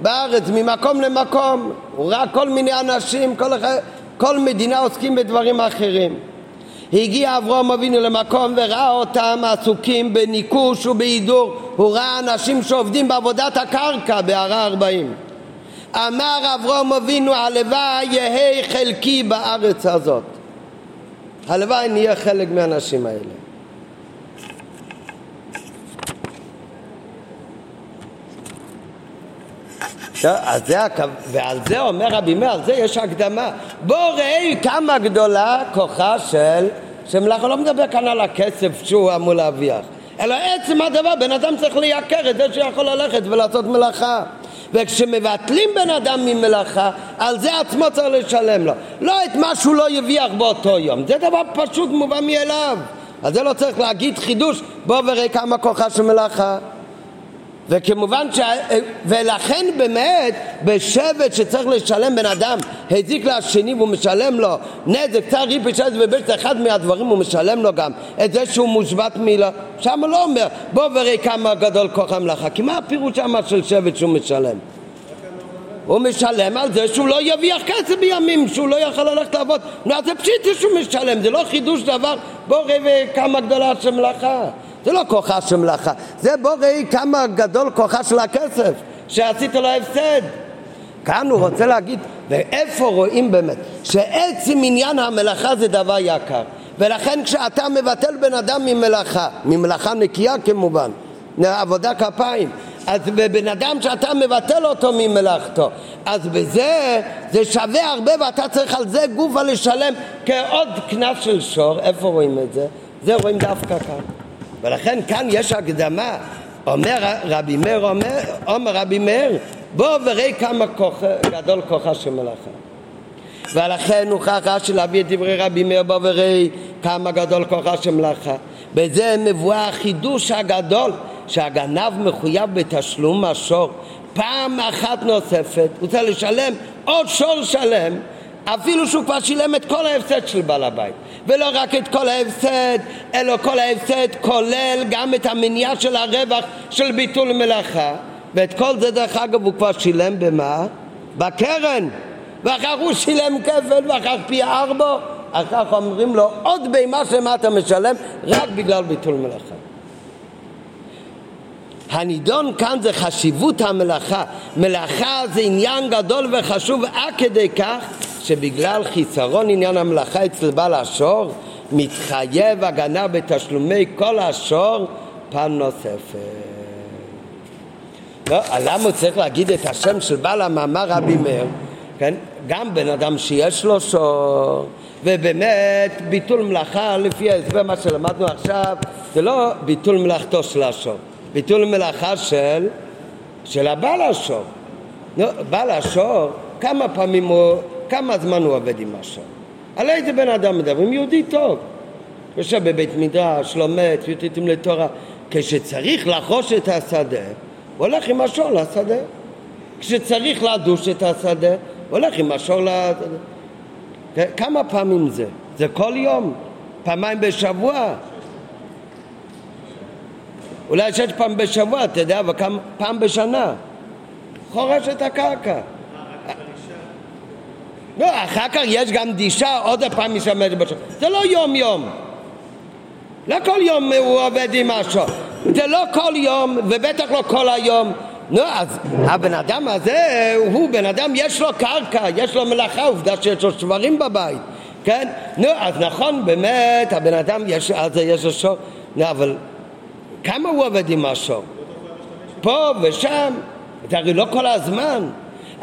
בארץ ממקום למקום, הוא ראה כל מיני אנשים, כל מדינה עוסקים בדברים אחרים. הגיע אברהם אבינו למקום וראה אותם עסוקים בניקוש ובהידור. הוא ראה אנשים שעובדים בעבודת הקרקע בערה 40. אמר אברהם אבינו, הלוואי יהיה חלקי בארץ הזאת, הלוואי נהיה חלק מהאנשים האלה. ועל זה אומר רבי מאיר, על זה יש הקדמה. בוא ראי כמה גדולה כוחה של שמלאכה. לא מדבר כאן על הכסף שהוא אמור להביח, אלא עצם הדבר, בן אדם צריך לייקר את זה שיכול ללכת ולעשות מלאכה. וכשמבטלים בן אדם ממלאכה, על זה עצמו צריך לשלם לו, לא את מה שהוא לא יביח באותו יום. זה דבר פשוט מובן מאליו, אז זה לא צריך להגיד חידוש. בוא וראי כמה כוחה של מלאכה. וכמובן ולכן באמת בשבט שצריך לשלם בן אדם הזיק לשני והוא משלם לו נזק, צער ריפי שז ובשת, אחד מהדברים הוא משלם לו גם את זה שהוא מושבת מילה. שם הוא לא אומר בוא וראי כמה גדול כוח המלאכה, כי מה הפירוש שם של שבט שהוא משלם? הוא משלם על זה שהוא לא יביח כסף בימים שהוא לא יכל ללכת לעבוד. אז זה פשיט שהוא משלם, זה לא חידוש דבר. בוא ראי כמה גדולה של מלאכה, זה לא כוחה של מלאכה, זה בוא ראי כמה גדול כוחה של הכסף שעשית לו הפסד. כאן הוא רוצה להגיד, ואיפה רואים באמת שעצם עניין המלאכה זה דבר יקר, ולכן כשאתה מבטל בן אדם ממלאכה נקייה כמובן, עבודה כפיים, אז בבן אדם שאתה מבטל אותו ממלאכתו, אז בזה זה שווה הרבה, ואתה צריך על זה גופה לשלם כעוד קנס של שור. איפה רואים את זה? זה רואים דווקא כאן, ולכן כאן יש הקדמה. אומר רבי מאיר, בוא וראי כמה גדול כוחה של מלאכה. ולכן הוא חש להביא את דברי רבי מאיר, בוא וראי כמה גדול כוחה של מלאכה. בזה מבוא החידוש הגדול, שהגנב מחויב בתשלום השור פעם אחת נוספת. הוא צריך לשלם עוד שור שלם, אפילו שהוא כבר שילם את כל ההפסד של בעל הבית, ולא רק את כל ההפסד, אלא כל ההפסד כולל גם את המניעה של הרווח של ביטול מלאכה. ואת כל זה דרך אגב הוא כבר שילם במה? בקרן. ואחר הוא שילם כפל, ואחר פי 4, אחר אומרים לו עוד בימה שמה אתה משלם רק בגלל ביטול מלאכה. הנידון כאן זה חשיבות המלאכה. מלאכה זה עניין גדול וחשוב, עד כדי כך שבגלל חיסרון עניין המלאכה אצל בעל השור מתחייב הגנב בתשלומי כל השור פעם נוספת. לא, למה הוא צריך להגיד את השם של בעל המאמר רבי מאיר? כן? גם בן אדם שיש לו שור, ובאמת ביטול מלאכה לפי ההסבר מה שלמדנו עכשיו זה לא ביטול מלאכתו של השור, ביטול מלאכה של הבעל השור. לא, בעל השור כמה פעמים הוא, כמה זמן הוא עובד עם השור? על איזה בן אדם מדברים? יהודי טוב, יושב בבית מדרש, לומד, יותיתים לתורה. כשצריך לחוש את השדה, הוא הולך עם השור לשדה. כשצריך לדוש את השדה, הוא הולך עם השור לשדה. כמה פעמים זה? זה כל יום? פעמיים בשבוע? אולי 6 פעם בשבוע, אתה יודע, וכמה פעם בשנה? חורש את הקרקע. לא, אחר כך יש גם דישה, עוד פעם משמש בשור. זה לא יום יום, לא כל יום הוא עובד עם השור, זה לא כל יום ובטח לא כל היום. לא, אז הבן אדם הזה הוא בן אדם, יש לו קרקע, יש לו מלאכה, עובדה שיש לו שברים בבית, כן? לא, אז נכון, באמת הבן אדם יש לו שור, לא, אבל כמה הוא עובד עם השור? פה ושם, זה הרי לא כל הזמן.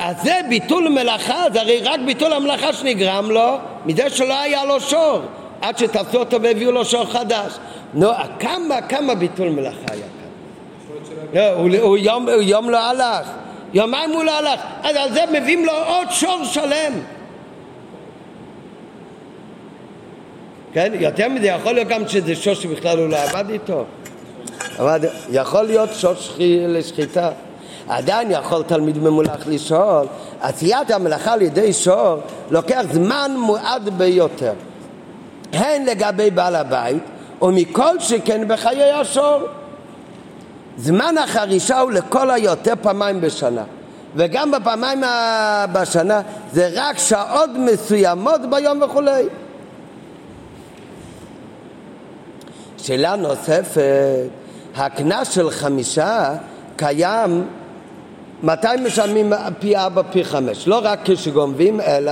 אז זה ביטול מלאכה, זה הרי רק ביטול המלאכה שנגרם לו מזה שלא היה לו שור, עד שתפסו אותו והביאו לו שור חדש. נו, כמה ביטול מלאכה היה כאן? הוא יום לא הלך, יומיים הוא לא הלך, אז על זה מביאים לו עוד שור שלם. כן, יותר מזה, יכול להיות גם שזה שור שבכלל הוא לא עבד איתו, אבל יכול להיות שור לשחיטה. עדיין יכול תלמיד ממולח לשאול, עשיית המלאכה לידי שור לוקח זמן מועד ביותר, הן לגבי בעל הבית ומכל שכן בחיי השור. זמן החרישה הוא לכל היותר פעמיים בשנה, וגם בפעמיים בשנה זה רק שעות מסוימות ביום וכו'. שאלה נוספת, הקנס של 5 קיים מתי משלמים פי 4 פי 5? לא רק כשגונבים, אלא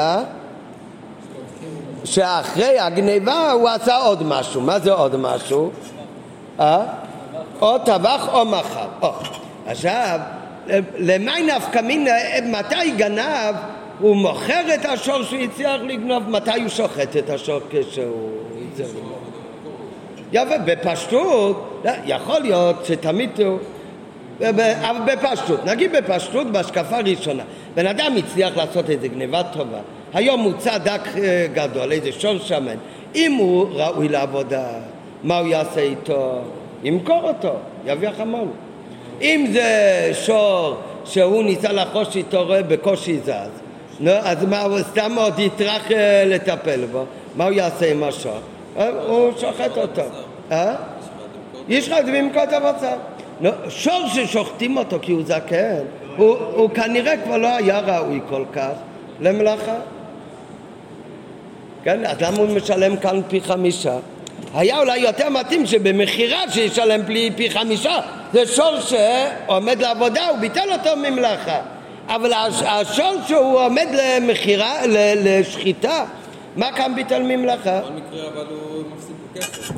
שאחרי הגניבה הוא עשה עוד משהו. מה זה עוד משהו? או טבח או מחר. עכשיו, למי נפקא מינה, מתי גנב הוא מוכר את השור שהוא הצליח לגנוב, מתי הוא שוחט את השור כשהוא הצליח לגנוב? יפה, בפשטות, יכול להיות שתמיד הוא, אבל בפשטות, נגיד בפשטות בהשקפה ראשונה, בן אדם הצליח לעשות איזה גניבה טובה, היום הוא צדק גדול, איזה שור שמן, אם הוא ראוי לעבודה, מה הוא יעשה איתו? ימכור אותו, יביא חמור. אם זה שור שהוא ניסה לחוש איתו בקושי זז, אז מה הוא סתם עוד יטרח לטפל בו, מה הוא יעשה עם השור? הוא שוחט אותו, יש לך במקום את הבצר. שור ששוחטים אותו כי הוא זקן, הוא כנראה כבר לא היה ראוי כל כך למלאכה. כן, אז למה הוא משלם כאן פי 5? היה אולי יותר מתאים שבמחירה שישלם פי 5, זה שור שעומד לעבודה, הוא ביטל אותו ממלאכה. אבל השור שהוא עומד למחירה, לשחיטה, מה כאן ביטל ממלאכה? בכל מקרה, אבל הוא מפסיד בכסף.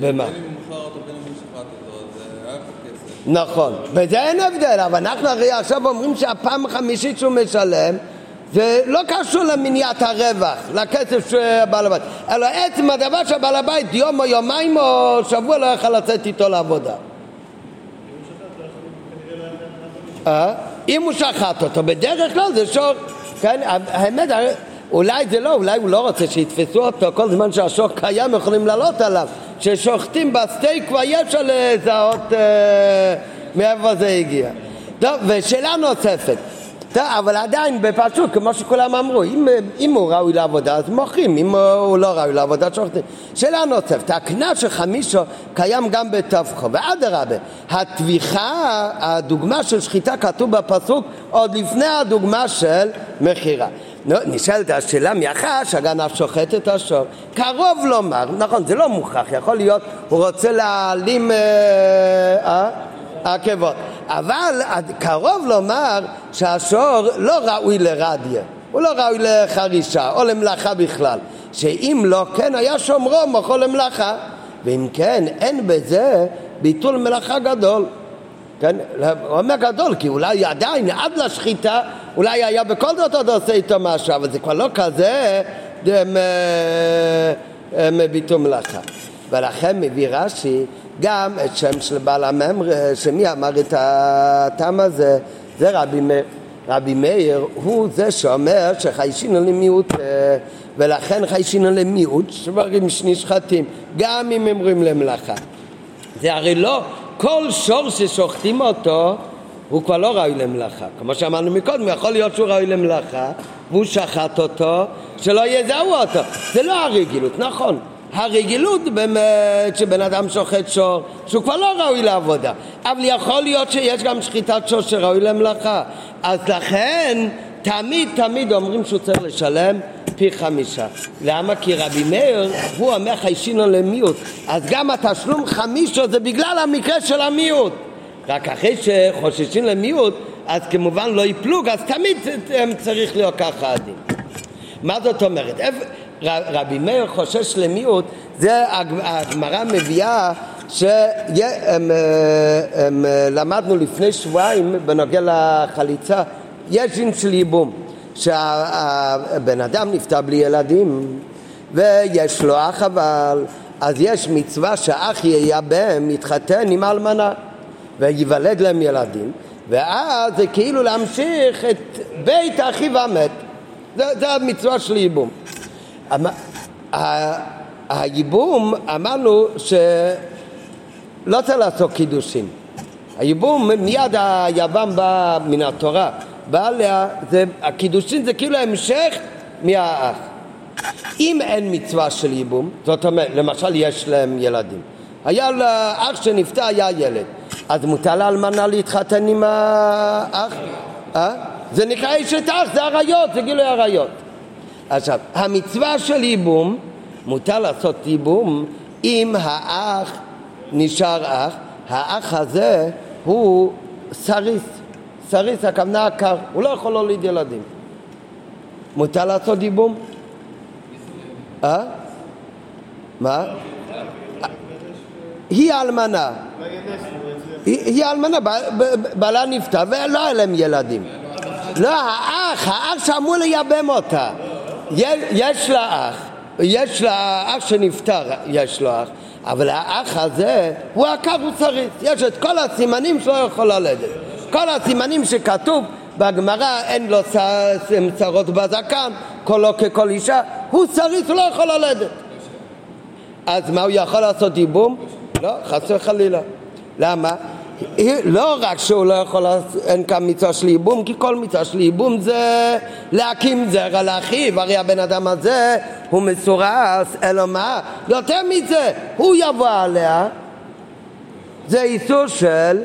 במה? בין אם הוא מוכר אותו, בין אם הוא שחט אותו, זה היה בכסף. נכון, וזה אין הבדל, אבל אנחנו הרי עכשיו אומרים שהפעם החמישית שהוא משלם, זה לא קשור למניעת הרווח, לכסף שבעל הבית, אלא עצם הדבר שבעל הבית יום או יומיים או שבוע לא יכל לצאת איתו לעבודה. אם הוא שחט אותו, בדרך כלל זה שור, כן, האמת, אולי זה לא, אולי הוא לא רוצה שיתפסו אותו, כל זמן שהשור קיים יכולים לעלות עליו, ששוחטים בסטייק כבר יש על לזהות מאיפה זה הגיע. טוב, ושאלה נוספת, טוב, אבל עדיין בפשוט, כמו שכולם אמרו, אם הוא ראוי לעבודה אז מוכרים, אם הוא לא ראוי לעבודה שוחטים. שאלה נוספת, הקנס של 5 קיים גם בטבחו, ואדרבה, הטביחה, הדוגמה של שחיטה כתוב בפסוק עוד לפני הדוגמה של מחירה. נשאלת השאלה מאחש, הגנב שוחט את השור, קרוב לומר, נכון, זה לא מוכח, יכול להיות הוא רוצה להעלים עקבות, אבל קרוב לומר שהשור לא ראוי לרדיה, הוא לא ראוי לחרישה או למלאכה בכלל, שאם לא כן היה שומרו מוכו למלאכה, ואם כן אין בזה ביטול מלאכה גדול. כן, הוא אומר גדול, כי אולי עדיין עד לשחיטה אולי היה בכל זאת עוד עושה איתו משהו, אבל זה כבר לא כזה מביטום מלאכה. ולכן מביא רש"י גם את שם של בעל הממרא, שמי אמר את הטעם הזה? זה רבי מאיר. רבי מאיר הוא זה שאומר שחיישינו למיעוט, ולכן חיישינו למיעוט שברים שנשחטים גם אם אומרים למלאכה. זה הרי לא כל שור ששוחטים אותו הוא כבר לא ראוי למלאכה, כמו שאמרנו מקודם, יכול להיות שהוא ראוי למלאכה והוא שחט אותו שלא יזהו אותו, זה לא הרגילות. נכון, הרגילות באמת שבן אדם שוחט שור שהוא כבר לא ראוי לעבודה, אבל יכול להיות שיש גם שחיטת שור שראוי למלאכה, אז לכן תמיד אומרים שהוא צריך לשלם פי 5. למה? כי רבי מאיר הוא אומר חיישינו למיעוט, אז גם התשלום 5 זה בגלל המקרה של המיעוט, רק אחרי שחוששים למיעוט אז כמובן לא יפלוג, אז תמיד הם צריך להיות ככה עדים. מה זאת אומרת? רבי מאיר חושש למיעוט, זה הגמרא מביאה שלמדנו לפני שבועיים בנוגע לחליצה יש עם שליבום שהבן אדם נפטר בלי ילדים ויש לו אח, אבל אז יש מצווה שהאח יהיה בהם, מתחתן עם אלמנה ויוולד להם ילדים, ואז זה כאילו להמשיך את בית האחיו המת. זה המצווה של ייבום. הייבום, אמרנו שלא צריך לעשות קידושים. הייבום מיד היבם בא מן התורה, הקידושים זה כאילו המשך מהאח. אם אין מצווה של ייבום, זאת אומרת, למשל יש להם ילדים, היה לאח שנפטר היה ילד, אז מוטל אלמנה להתחתן עם האח? זה נקרא אשת אח, זה עריות, זה גילוי עריות. עכשיו, המצווה של ייבום, מוטל לעשות ייבום אם האח נשאר אח, האח הזה הוא סריס, סריס הכוונה עקר, הוא לא יכול להוליד ילדים. מוטל לעשות ייבום? מה? היא אלמנה. היא אלמנה, בעלה נפטר ולא היה להם ילדים. לא, האח שאמור לייבם אותה. יש לה אח, יש לה אח שנפטר, יש לו אח, אבל האח הזה הוא עקר, הוא סריס. יש את כל הסימנים שלא יכול ללדת. כל הסימנים שכתוב בגמרא, אין לו צרות בזקן, קולו ככל אישה, הוא סריס, הוא לא יכול ללדת. אז מה, הוא יכול לעשות ייבום? לא, חס וחלילה. למה? לא רק שהוא לא יכול, אין כאן מצווה של ייבום, כי כל מצווה של ייבום זה להקים זרע לאחיו, הרי הבן אדם הזה הוא מסורס, אלא מה? יותר מזה, הוא יבוא עליה, זה איסור של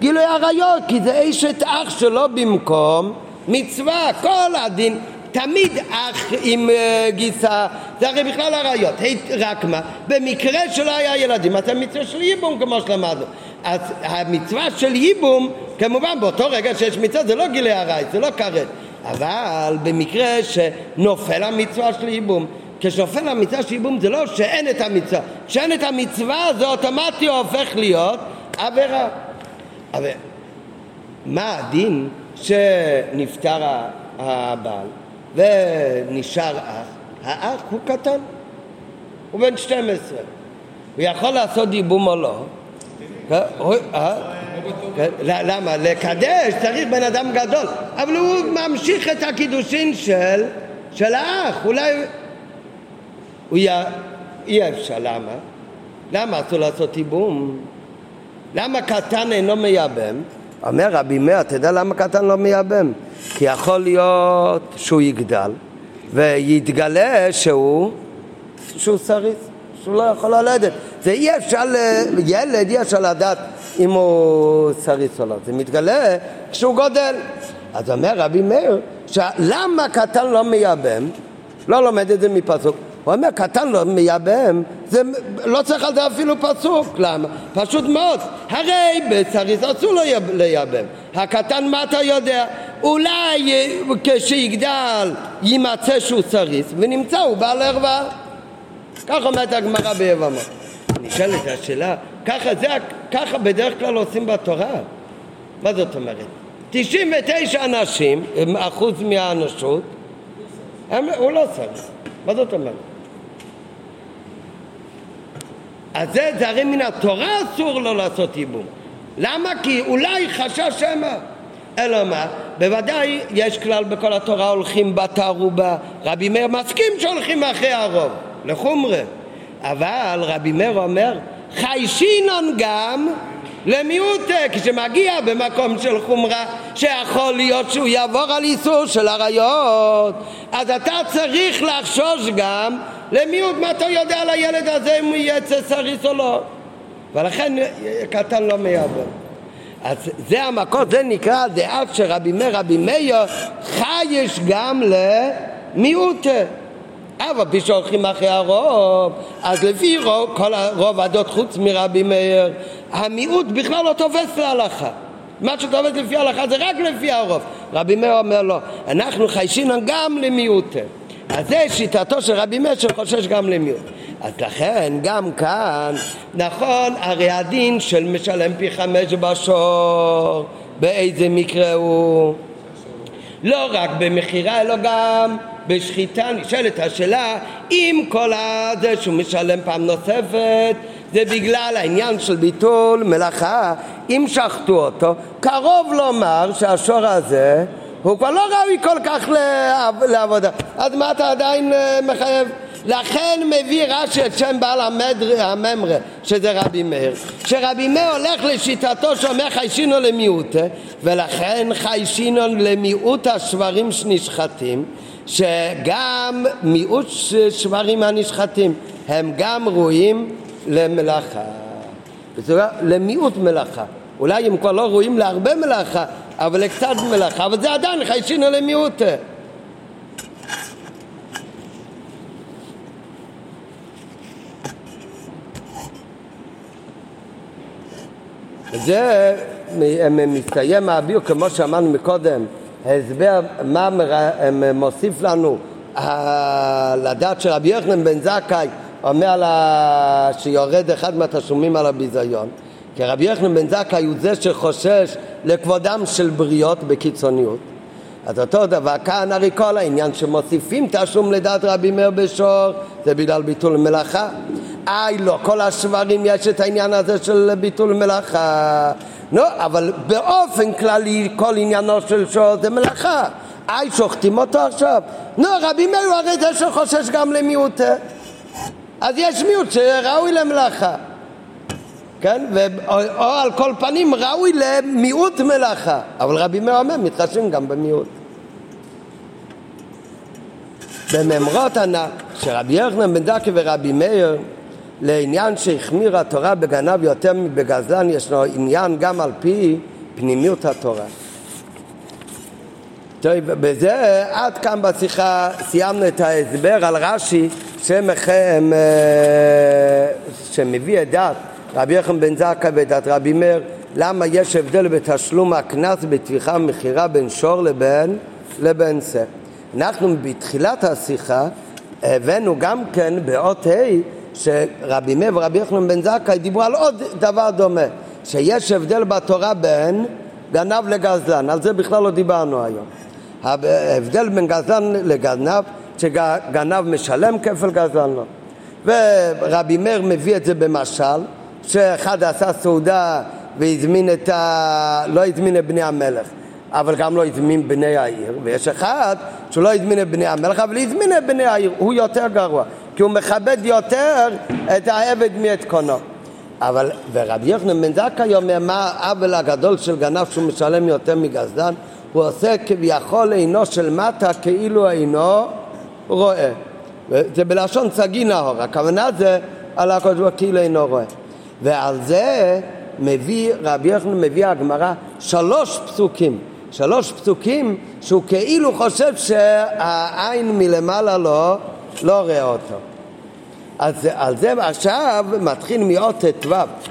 גילוי עריות, כי זה אשת אח שלו במקום מצווה, כל הדין, תמיד אח עם גיסה, זה הרי בכלל עריות, רק מה? במקרה שלא היה ילדים, אז המצווה של ייבום כמו שלמדנו. אז המצווה של ייבום, כמובן באותו רגע שיש מצווה, זה לא גילוי עריות, זה לא קראת, אבל במקרה שנופל המצווה של ייבום, כשנופל המצווה של ייבום זה לא שאין את המצווה, שאין את המצווה זה אוטומטי הופך להיות עבירה. אבל מה הדין שנפטר הבעל ונשאר אח? האח הוא קטן, הוא בן 12, הוא יכול לעשות ייבום או לא? למה? לקדש צריך בן אדם גדול, אבל הוא ממשיך את הקידושין של האח, אולי אי אפשר. למה? למה אסור לעשות ייבום? למה קטן אינו מייבם? אומר רבי מאיר, תדע למה קטן לא מייבם? כי יכול להיות שהוא יגדל ויתגלה שהוא סריס, שהוא לא יכול ללדת. זה אי אפשר לילד, אי אפשר לדעת אם הוא סריס או לא, זה מתגלה כשהוא גודל. אז אומר רבי מאיר, למה קטן לא מייבם? לא לומד את זה מפסוק. הוא אומר, קטן לא מייבם, זה לא צריך על זה אפילו פסוק. למה? פשוט מאוד, הרי בסריס אסור לו לייבם. הקטן, מה אתה יודע? אולי כשיגדל יימצא שהוא סריס, ונמצא הוא בעל ערווה. כך אומרת הגמרא ביבמה. נשאלת השאלה, ככה בדרך כלל עושים בתורה. מה זאת אומרת? 99 אנשים, אחוז מהאנושות, הוא לא סריס. מה זאת אומרת? אז זה הרי מן התורה אסור לו לעשות ייבום. למה? כי אולי חשש שמא. אלא מה? בוודאי יש כלל בכל התורה, הולכים בתערובה. רבי מאיר מסכים שהולכים אחרי הרוב, לחומרה. אבל רבי מאיר אומר, חיישינון גם למיעוט, כשמגיע במקום של חומרה שיכול להיות שהוא יעבור על איסור של עריות, אז אתה צריך לחשוש גם למיעוט. מה אתה יודע על הילד הזה, אם הוא יצא סריס או לא? ולכן קטן לא מייבם. אז זה המקור, זה נקרא דעה שרבי מאיר, רבי מאיר חייש גם למיעוט, אבל פי שהולכים אחרי הרוב. אז לפי רוב, כל הרוב עדות חוץ מרבי מאיר, המיעוט בכלל לא תופס להלכה. מה שתופס לפי ההלכה זה רק לפי הרוב. רבי מאיר אומר לא, אנחנו חיישים גם למיעוט. אז זה שיטתו של רבי מאיר שחושש גם למיעוט. אז לכן גם כאן, נכון, הרי הדין של משלם פי 5 בשור, באיזה מקרה הוא? לא רק במחירה אלא גם בשחיטה. נשאלת השאלה אם כל זה שהוא משלם פעם נוספת זה בגלל העניין של ביטול מלאכה, אם שחטו אותו, קרוב לומר שהשור הזה הוא כבר לא ראוי כל כך לעבודה, אז מה אתה עדיין מחייב? לכן מביא רש"י את שם בעל הממרה, שזה רבי מאיר, שרבי מאיר הולך לשיטתו שאומר חיישינו למיעוט, ולכן חיישינו למיעוט השברים שנשחטים, שגם מיעוט שברים הנשחטים הם גם ראויים למלאכה, למיעוט מלאכה. אולי הם כבר לא ראויים להרבה מלאכה, אבל לקצת מלאכה, אבל זה עדיין חיישינו למיעוט. זה מסתיים הביאו, כמו שאמרנו מקודם, הסבר מה מוסיף לנו לדעת של רבי יוחנן בן זכאי, אומר שיורד אחד מהתשלומים על הביזיון, כי רבי יוחנן בן זכאי הוא זה שחושש לכבודם של בריות בקיצוניות. אז אותו דבר כאן, הרי כל העניין שמוסיפים תשלום לדעת רבי מאיר בשור זה בגלל ביטול מלאכה. לא, כל השברים יש את העניין הזה של ביטול מלאכה. לא, אבל באופן כללי כל עניינו של שור זה מלאכה. שוחטים אותו עכשיו. לא, רבי מאיר הרי זה שחושש גם למיעוט. אז יש מיעוט שראוי למלאכה. כן? או על כל פנים ראוי למיעוט מלאכה. אבל רבי מאיר אומר, מתחשבים גם במיעוט. במאמרות ענק, שרבי יוחנן בן זכאי ורבי מאיר לעניין שהחמירה התורה בגנב יותר מבגזלן, ישנו עניין גם על פי פנימיות התורה. טוב, בזה עד כאן בשיחה סיימנו את ההסבר על רש"י שמביא את דת רבי יוחנן בן זכאי ודת רבי מאיר, למה יש הבדל בתשלום הקנס בתביעה ומכירה בין שור לבין שא. אנחנו בתחילת השיחה הבאנו גם כן באות ה' שרבי מאיר ורבי יוחנן בן זכאי דיברו על עוד דבר דומה, שיש הבדל בתורה בין גנב לגזלן. על זה בכלל לא דיברנו היום. ההבדל בין גזלן לגנב, שגנב משלם כפל, גזלן לא. ורבי מאיר מביא את זה במשל, שאחד עשה סעודה והזמין לא הזמין את בני המלך, אבל גם לא הזמין בני העיר, ויש אחד שלא הזמין את בני המלך אבל הזמין את בני העיר, הוא יותר גרוע כי הוא מכבד יותר את העבד מאת קונו. אבל ורבי יוחנן בן זכאי אומר, מה העוול הגדול של גנב שהוא משלם יותר מגזלן? הוא עושה כביכול עינו של מטה כאילו עינו רואה, זה בלשון סגי נהור, הכוונה זה על הקודשו כאילו עינו רואה. ועל זה מביא רבי יוחנן, מביא הגמרא שלוש פסוקים שהוא כאילו חושב שהעין מלמעלה לא רואה אותו. אז על זה עכשיו מתחיל מאות ט"ו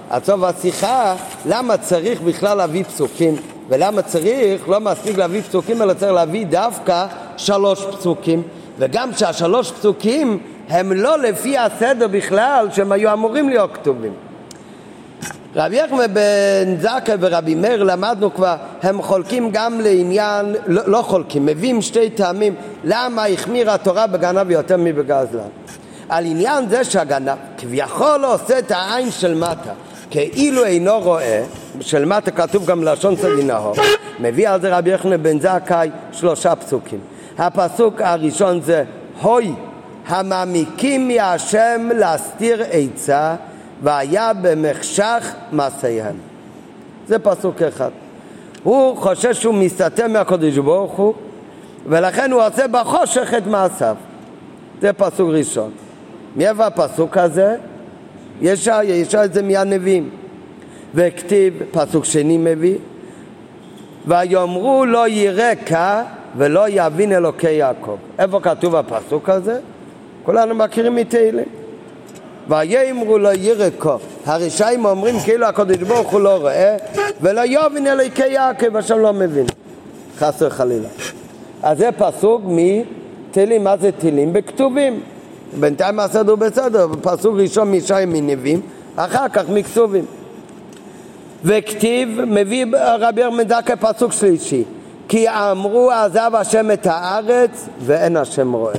עד סוף השיחה, למה צריך בכלל להביא פסוקים, ולמה צריך, לא מספיק להביא פסוקים אלא צריך להביא דווקא שלוש פסוקים, וגם שהשלוש פסוקים הם לא לפי הסדר בכלל שהם היו אמורים להיות כתובים. רבי יוחנן בן זכאי ורבי מאיר, למדנו כבר, הם חולקים גם לעניין, לא חולקים, מביאים שתי טעמים למה החמיר התורה בגנב יותר מבגזלן. על עניין זה שהגנב כביכול עושה את העין של מטה כאילו אינו רואה, של מטה כתוב גם לשון סגי נהור, מביא על זה רבי יוחנן בן זכאי שלושה פסוקים. הפסוק הראשון זה הוי המעמיקים מהשם להסתיר עצה והיה במחשך מעשיהם. זה פסוק אחד. הוא חושש שהוא מסתתר מהקדוש ברוך הוא, ולכן הוא עושה בחושך את מעשיו. זה פסוק ראשון. מאיפה הפסוק הזה? ישע את זה מהנביאים. וכתיב, פסוק שני מביא, ויאמרו לא ירקע ולא יבין אלוקי יעקב. איפה כתוב הפסוק הזה? כולנו מכירים מתהילים. ויאמרו לא ירקו, הרשעים אומרים כאילו הקדוש ברוך הוא לא רואה, ולא יבין אלוקי יעקב, השם לא מבין, חס וחלילה. אז זה פסוק מתהילים. מה זה תהילים? בכתובים. בינתיים הסדר בסדר, פסוק ראשון מישעיה מנביאים, אחר כך מכתובים. וכתיב, מביא רבי מאיר פסוק שלישי, כי אמרו עזב השם את הארץ ואין השם רואה.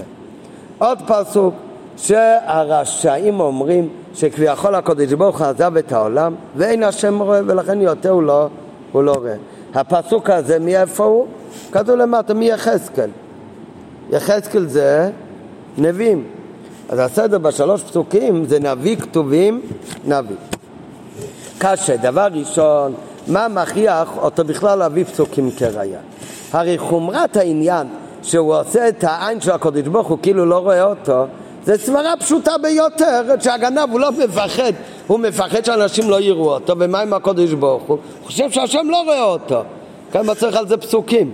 עוד פסוק שהרשעים אומרים שכביכול הקדוש ברוך הוא עזב את העולם ואין השם רואה, ולכן יותר הוא לא רואה. הפסוק הזה מאיפה הוא? כתוב למטה מיחזקאל. יחזקאל זה נביאים. אז הסדר בשלוש פסוקים זה נביא, כתובים, נביא. קשה, דבר ראשון, מה מכריח אותו בכלל להביא פסוקים כראיה? הרי חומרת העניין שהוא עושה את העין של הקדוש ברוך הוא כאילו לא רואה אותו, זה סברה פשוטה ביותר, שהגנב הוא לא מפחד, הוא מפחד שאנשים לא יראו אותו, ומה עם הקדוש ברוך הוא? הוא חושב שהשם לא רואה אותו, כאן מצריך על זה פסוקים.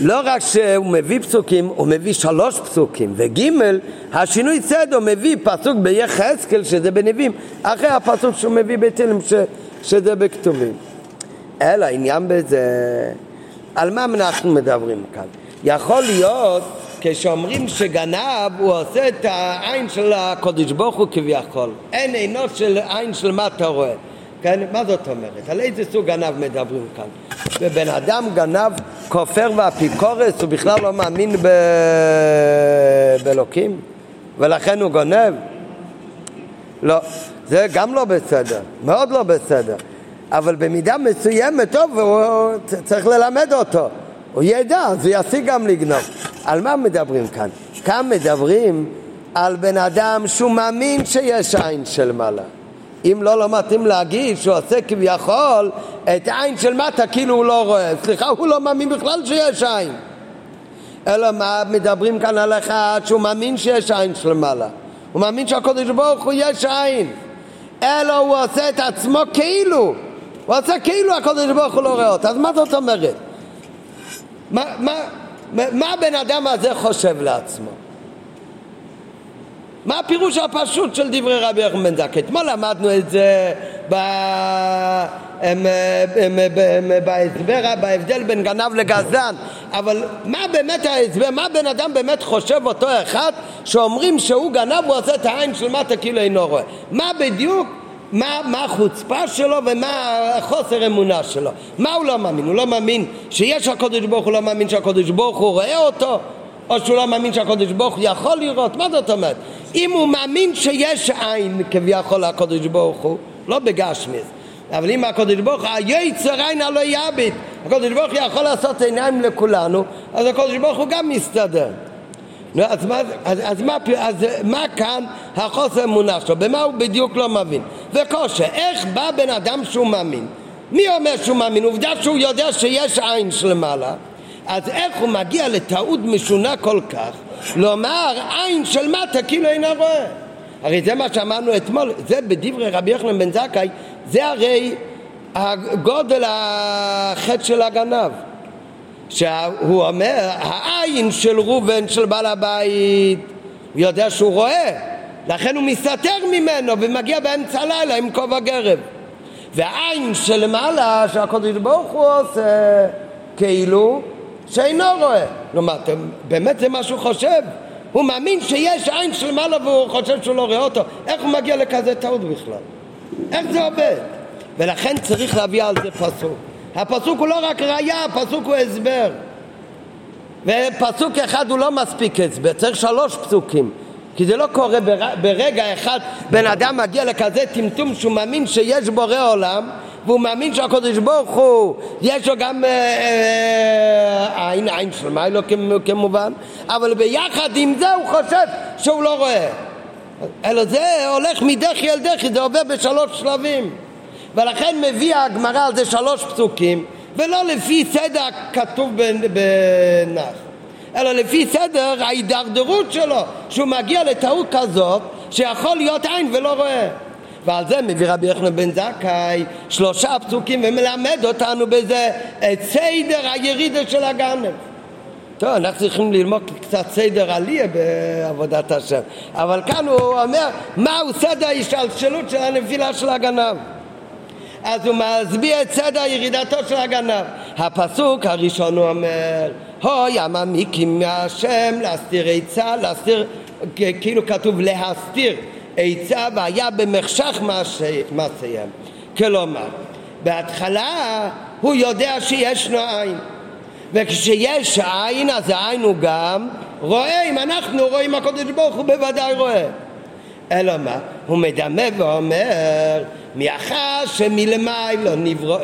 לא רק שהוא מביא פסוקים, הוא מביא 3 פסוקים. וגימל, השינוי סדר, מביא פסוק ביחזקאל שזה בנביאים, אחרי הפסוק שהוא מביא בתהילים שזה בכתובים. אלא עניין בזה, על מה אנחנו מדברים כאן? יכול להיות כשאומרים שגנב הוא עושה את העין של הקדוש ברוך הוא כביכול, אין עינו של עין של מה אתה רואה. כן? מה זאת אומרת? על איזה סוג גנב מדברים כאן? ובן אדם גנב כופר ואפיקורס, הוא בכלל לא מאמין באלוקים, ולכן הוא גונב? לא, זה גם לא בסדר, מאוד לא בסדר. אבל במידה מסוימת טוב, הוא צריך ללמד אותו, הוא ידע, אז הוא יסיק גם לגנוב. על מה מדברים כאן? כאן מדברים על בן אדם שהוא מאמין שיש עין של מעלה. אם לא מתאים להגיד שהוא עושה כביכול את העין של מטה כאילו הוא לא רואה, סליחה, הוא לא מאמין בכלל שיש עין. אלא מה מדברים כאן על אחד שהוא מאמין שיש עין של מעלה, הוא מאמין שהקדוש ברוך הוא יש עין, אלא הוא עושה את עצמו כאילו, הוא עושה כאילו הקדוש ברוך הוא לא רואה אותה. אז מה זאת אומרת? מה הבן אדם הזה חושב לעצמו? מה הפירוש הפשוט של דברי רבי יוחנן בן זכאי? אתמול למדנו את זה בהסבר, בהבדל בין גנב לגזן. אבל מה באמת ההסבר? מה בן אדם באמת חושב אותו אחד שאומרים שהוא גנב, הוא עושה את העין של מטה כאילו אינו רואה? מה בדיוק? מה החוצפה שלו ומה החוסר אמונה שלו? מה הוא לא מאמין? הוא לא מאמין שיש הקדוש ברוך, הוא לא מאמין שהקדוש ברוך הוא רואה אותו, או שהוא לא מאמין שהקדוש ברוך הוא יכול לראות. מה זאת אומרת? אם הוא מאמין שיש עין כביכול הקדוש ברוך הוא, לא בגשמי, אבל אם הקדוש ברוך הוא היצר עין הלא יביט, הקדוש ברוך הוא יכול לעשות עיניים לכולנו, אז הקדוש ברוך הוא גם מסתדר. אז מה כאן החוסר אמונה שלו? במה הוא בדיוק לא מאמין? וקושי, איך בא בן אדם שהוא מאמין? מי אומר שהוא מאמין? עובדה שהוא יודע שיש עין שלמעלה, אז איך הוא מגיע לטעות משונה כל כך לומר עין של מטה כאילו אינו רואה? הרי זה מה שאמרנו אתמול, זה בדברי רבי יוחנן בן זכאי, זה הרי הגודל החטא של הגנב, שהוא אומר העין של רובן, של בעל הבית, הוא יודע שהוא רואה, לכן הוא מסתתר ממנו ומגיע באמצע לילה עם כובע גרב. והעין של מעלה שהקדוש ברוך הוא עושה כאילו שאינו רואה. כלומר, באמת זה מה שהוא חושב, הוא מאמין שיש עין של מעלה והוא חושב שהוא לא רואה אותו. איך הוא מגיע לכזה טעות בכלל? איך זה עובד? ולכן צריך להביא על זה פסוק. הפסוק הוא לא רק ראיה, הפסוק הוא הסבר. ופסוק אחד הוא לא מספיק הסבר, צריך 3 פסוקים, כי זה לא קורה ברגע אחד בן אדם מגיע לכזה טמטום שהוא מאמין שיש בורא עולם, והוא מאמין שהקדוש ברוך הוא יש לו גם עין של מעלה כמובן, אבל ביחד עם זה הוא חושב שהוא לא רואה. אלא זה הולך מדחי אל דחי, זה עובר ב3 שלבים, ולכן מביא הגמרא על זה 3 פסוקים, ולא לפי סדר כתוב בנח, אלא לפי סדר ההידרדרות שלו, שהוא מגיע לטעות כזאת שיכול להיות עין ולא רואה. ועל זה מביא רבי יוחנן בן זכאי 3 פסוקים ומלמד אותנו בזה את סדר הירידה של הגנב. טוב, אנחנו צריכים ללמוד קצת סדר עליה בעבודת השם, אבל כאן הוא אומר מהו סדר ההשתלשלות של הנפילה של הגנב. אז הוא מסביר את סדר ירידתו של הגנב. הפסוק הראשון הוא אומר הוי הממיקים מהשם להסתיר עצה, להסתיר כאילו כתוב להסתיר עצה, והיה במחשך מעשיהם. כלומר, בהתחלה הוא יודע שיש לו עין, וכשיש עין אז העין הוא גם רואה. אם אנחנו רואים הקודש ברוך הוא בוודאי רואה. אלא מה? הוא מדמה ואומר מאחר שמלמעלה נברא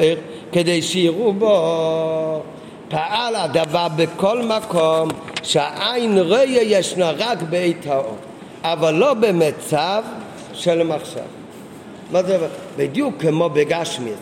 כדי שיראו בו, פעל הדבר בכל מקום שהעין ראיה ישנה רק בעת האור, אבל לא במצב של מחשב. מה זה? בדיוק כמו בגשמית,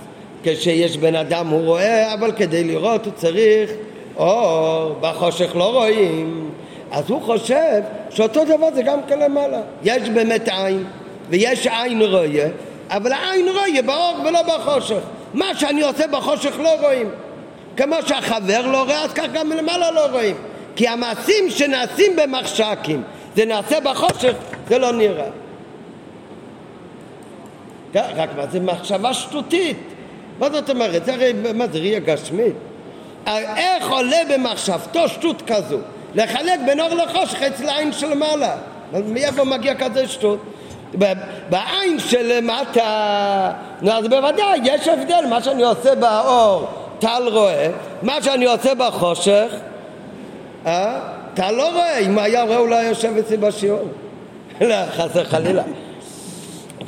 כשיש בן אדם הוא רואה, אבל כדי לראות הוא צריך אור, בחושך לא רואים. אז הוא חושב שאותו דבר זה גם כלמעלה, יש באמת עין ויש עין רואה, אבל העין רואה באור ולא בחושך. מה שאני עושה בחושך לא רואים, כמו שהחבר לא רואה, אז כך גם מלמעלה לא רואים, כי המעשים שנעשים במחשכים זה נעשה בחושך, זה לא נראה. רק מה זה מחשבה שטותית? מה זאת אומרת? זה הרי מה זה ראייה גשמית? איך עולה במחשבתו שטות כזו? לחלק בין אור לחושך אצל העין של מעלה. מאיפה מגיע כזה שטות? בעין של מטה. אז בוודאי יש הבדל, מה שאני עושה באור טל רואה, מה שאני עושה בחושך טל לא רואה. אם היה רואה אולי יושב אצלי בשיעור, חסר חלילה.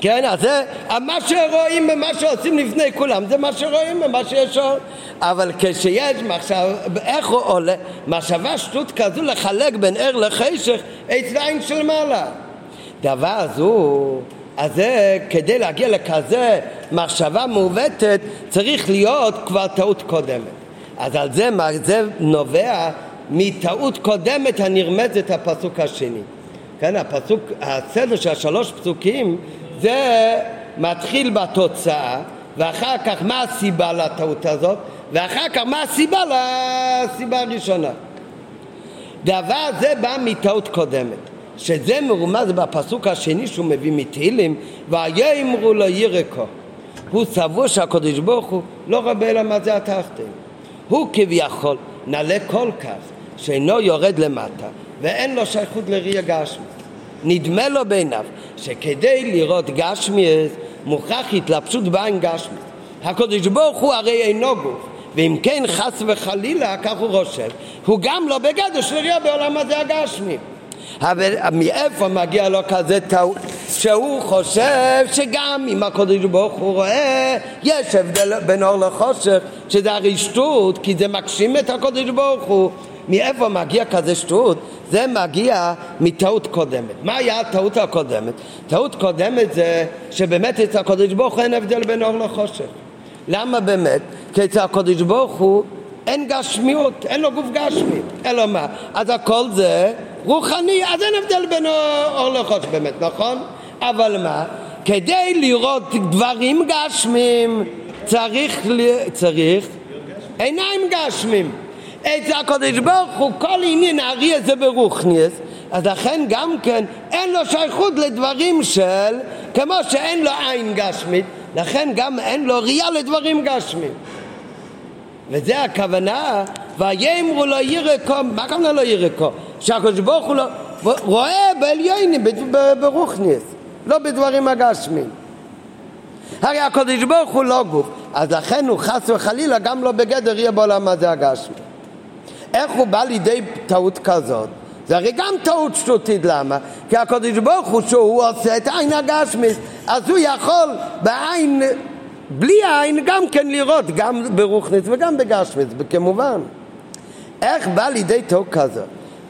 כן, אז זה מה שרואים ומה שעושים לפני כולם, זה מה שרואים ומה שיש עוד. אבל כשיש מחשב, איך הוא עולה? מחשבה שטות כזו לחלק בין ער לחשך אצל עין של מעלה. דבר הזו, אז זה כדי להגיע לכזה מחשבה מעוותת צריך להיות כבר טעות קודמת. אז על זה, מה זה נובע? מטעות קודמת הנרמזת הפסוק השני. כן, הפסוק, הסדר של השלוש פסוקים זה מתחיל בתוצאה, ואחר כך מה הסיבה לטעות הזאת, ואחר כך מה הסיבה לסיבה הראשונה. דבר זה בא מטעות קודמת, שזה מרומז בפסוק השני שהוא מביא מתהילים, ויאמרו לו ירקו. הוא סבור שהקדוש ברוך הוא לא רואה אלא מה זה התחתית. הוא כביכול נעלה כל כך שאינו יורד למטה ואין לו שייכות לראייה גשמית. נדמה לו בעיניו שכדי לראות גשמית מוכרח התלבשות בעין גשמית. הקדוש ברוך הוא הרי אינו גוף, ואם כן חס וחלילה, כך הוא חושב, הוא גם לא בגדר של ראייה בעולם הזה הגשמי. אבל מאיפה מגיע לו כזה טעות שהוא חושב שגם אם הקדוש ברוך הוא רואה יש הבדל בין אור לחושך, שזה הרי שטות, כי זה מגשים את הקדוש ברוך הוא. מאיפה מגיע כזה שטות? זה מגיע מטעות קודמת. מה היה הטעות הקודמת? טעות קודמת זה שבאמת אצל הקדוש ברוך הוא אין הבדל בין אור לחושך. למה באמת? כי אצל הקדוש ברוך הוא אין גשמיות, אין לו גוף גשמי, אלא מה? אז הכל זה רוחני, אז אין הבדל בין אור לחושך באמת, נכון? אבל מה? כדי לראות דברים גשמים צריך עיניים גשמים. אצל הקדוש ברוך הוא כל עניין הרי זה ברוחניס, אז לכן גם כן אין לו שייכות לדברים של, כמו שאין לו עין גשמית, לכן גם אין לו ראייה לדברים גשמים. וזה הכוונה, ויאמרו לו ירקו. מה הכוונה לא ירקו? שהקדוש ברוך הוא לא רואה בעליונים, ברוחניס, לא בדברים הגשמים. הרי הקדוש ברוך הוא לא גוף, אז לכן הוא חס וחלילה גם לא בגדר יהיה בעולם הזה הגשמי. איך הוא בא לידי טעות כזאת? זה הרי גם טעות שטותית. למה? כי הקדוש ברוך הוא שהוא עושה את העין הגשמית, אז הוא יכול בעין, בלי העין גם כן לראות, גם ברוחנית וגם בגשמית, כמובן. איך בא לידי טעות כזאת?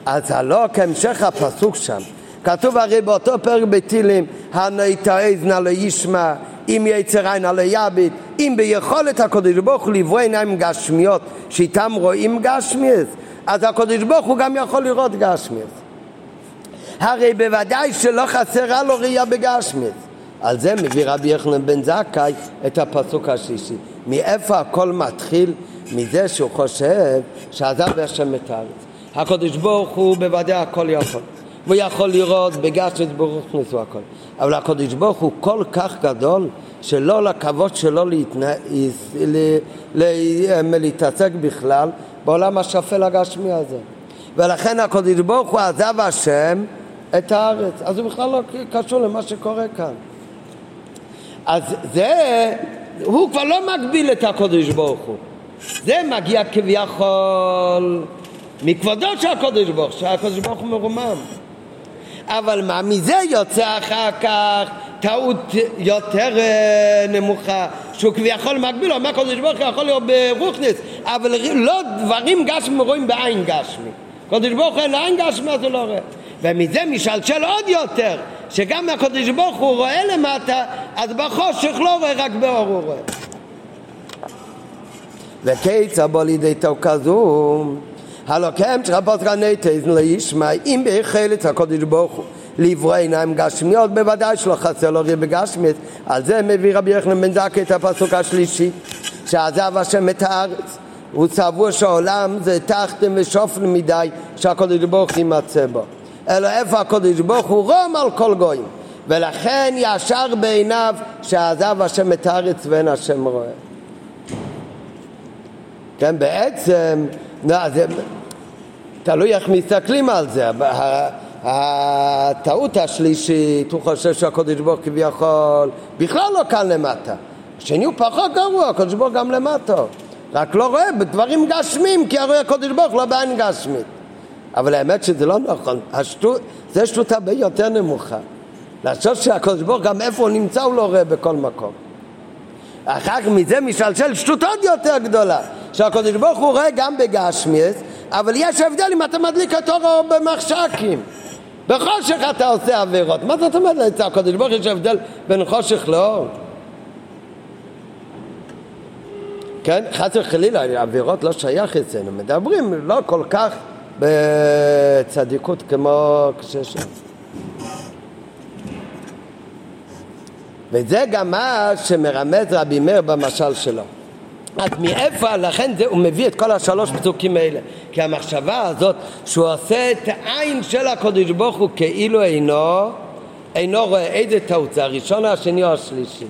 אז הלא כהמשך הפסוק שם, כתוב הרי באותו פרק בתהילים, הנתעז נא לא ישמע, אם יצר עין על היבית, אם ביכולת הקדוש ברוך הוא לברוא עיניים גשמיות שאיתם רואים גשמיות, אז הקדוש ברוך הוא גם יכול לראות גשמיות. הרי בוודאי שלא חסרה לו ראייה בגשמיות. על זה מביא רבי יוחנן בן זכאי את הפסוק השלישי. מאיפה הכל מתחיל? מזה שהוא חושב שעזב השם את הארץ. הקדוש ברוך הוא בוודאי הכל יכול, הוא יכול לראות בגשמיות ברוחנית והכל, אבל הקדוש ברוך הוא כל כך גדול שלא לכבוד שלא להתעסק בכלל בעולם השפל הגשמי הזה, ולכן הקדוש ברוך הוא עזב השם את הארץ, אז הוא בכלל לא קשור למה שקורה כאן. אז זה הוא כבר לא מגביל את הקודש ברוך הוא. זה מגיע כביכול מכבודו של הקודש ברוך הוא, שהקודש ברוך הוא מרומם. אבל מה, מזה יוצא אחר כך טעות יותר נמוכה, שהוא כביכול מגביל, הוא אומר קודש ברוך הוא יכול להיות ברוכניס, אבל לא דברים גשמי רואים בעין גשמי. קודש ברוך הוא לא עין גשמי, אז הוא לא רואה. ומזה משלשל עוד יותר, שגם הקודש ברוך הוא רואה למטה, אז בחושך לא רואה, רק באור הוא רואה. וקיצה בו לידי תוקזו, הלוקם שרפות גני תזן לישמע, אם בהחלת הקודש ברוך הוא לברוא עיניים גשמיות, בוודאי שלא חסר לו ראה בגשמיות. על זה מביא רבי יוחנן בן זכאי את הפסוק השלישי, שעזב השם את הארץ, הוא סבור שהעולם זה תחתם ושופל מדי, שהקודש ברוך הוא יימצא בו. אלא איפה הקודש ברוך הוא רום על כל גויים, ולכן ישר בעיניו שעזב השם את הארץ ואין השם רואה. כן, בעצם זה תלוי איך מסתכלים על זה. הטעות השלישית, הוא חושב שהקודש ברוך כביכול בכלל לא כאן למטה, השני הוא פחות גרוע, הקודש ברוך גם למטה, רק לא רואה בדברים גשמים, כי הרואה הקודש ברוך לא בעין גשמית. אבל האמת שזה לא נכון, זה שטות הרבה יותר נמוכה, לחשוב שהקודש ברוך גם איפה הוא נמצא הוא לא רואה בכל מקום. אחר כך מזה משלשל שטות עוד יותר גדולה, שהקודש ברוך הוא רואה גם בגשמיות, אבל יש הבדל אם אתה מדליק את אור במחשכים, בחושך אתה עושה עבירות. מה זאת אומרת להצע הקודש ברוך יש הבדל בין חושך לאור? כן, חס וחלילה, עבירות לא שייך אצלנו, מדברים לא כל כך בצדיקות כמו כששם. וזה גם מה שמרמז רבי מאיר במשל שלו. אז מאיפה, לכן זה, הוא מביא את כל השלוש פסוקים האלה, כי המחשבה הזאת שהוא עושה את העין של הקודש ברוך הוא כאילו אינו רואה. איזה טעות זה, הראשון, השני או השלישי?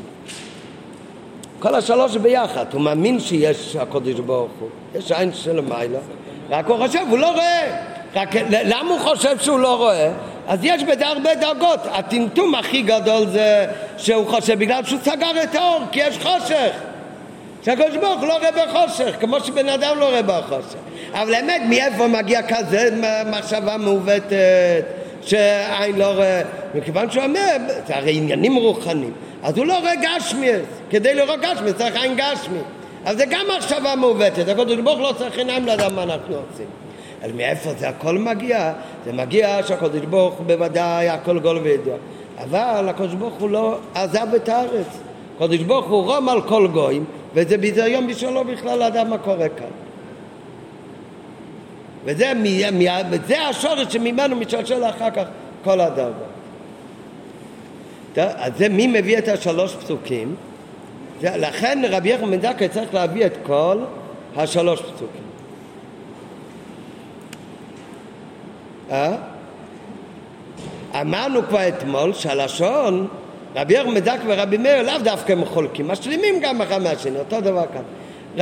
כל השלוש ביחד. הוא מאמין שיש הקודש ברוך הוא, יש העין שלו מעלה, רק הוא חושב הוא לא רואה. רק למה הוא חושב שהוא לא רואה? אז יש בזה הרבה דרגות. הטמטום הכי גדול זה שהוא חושב בגלל שהוא סגר את האור, כי יש חושך, שהקודש ברוך הוא לא רואה בחושך, כמו שבן אדם לא רואה בחושך. אבל האמת, מאיפה מגיע כזה מחשבה מעוותת שעין לא רואה? מכיוון שהוא אומר, זה הרי עניינים רוחניים, אז הוא לא רואה גשמיות, כדי לראות גשמיות צריך עין גשמיות, אז זה גם מחשבה מעוותת. הקודש ברוך הוא לא צריך עיניים לדעת מה אנחנו עושים. אז מאיפה זה הכל מגיע? זה מגיע שהקודש ברוך הוא בוודאי הכל גול וידוע, אבל הקודש ברוך הוא לא עזב את הארץ, הקודש ברוך הוא רום על כל גויים, וזה ביזיון בשבילו בכלל לדעת מה קורה כאן. וזה השורש שממנו משלשל אחר כך כל הדבר. אז זה מי מביא את השלוש פסוקים? לכן רבי יוחנן בן זכאי צריך להביא את כל השלוש פסוקים. אמרנו כבר אתמול שהלשון רבי יוחנן בן זכאי ורבי מאיר לאו דווקא הם חולקים, משלימים גם אחד מהשני, אותו דבר כאן.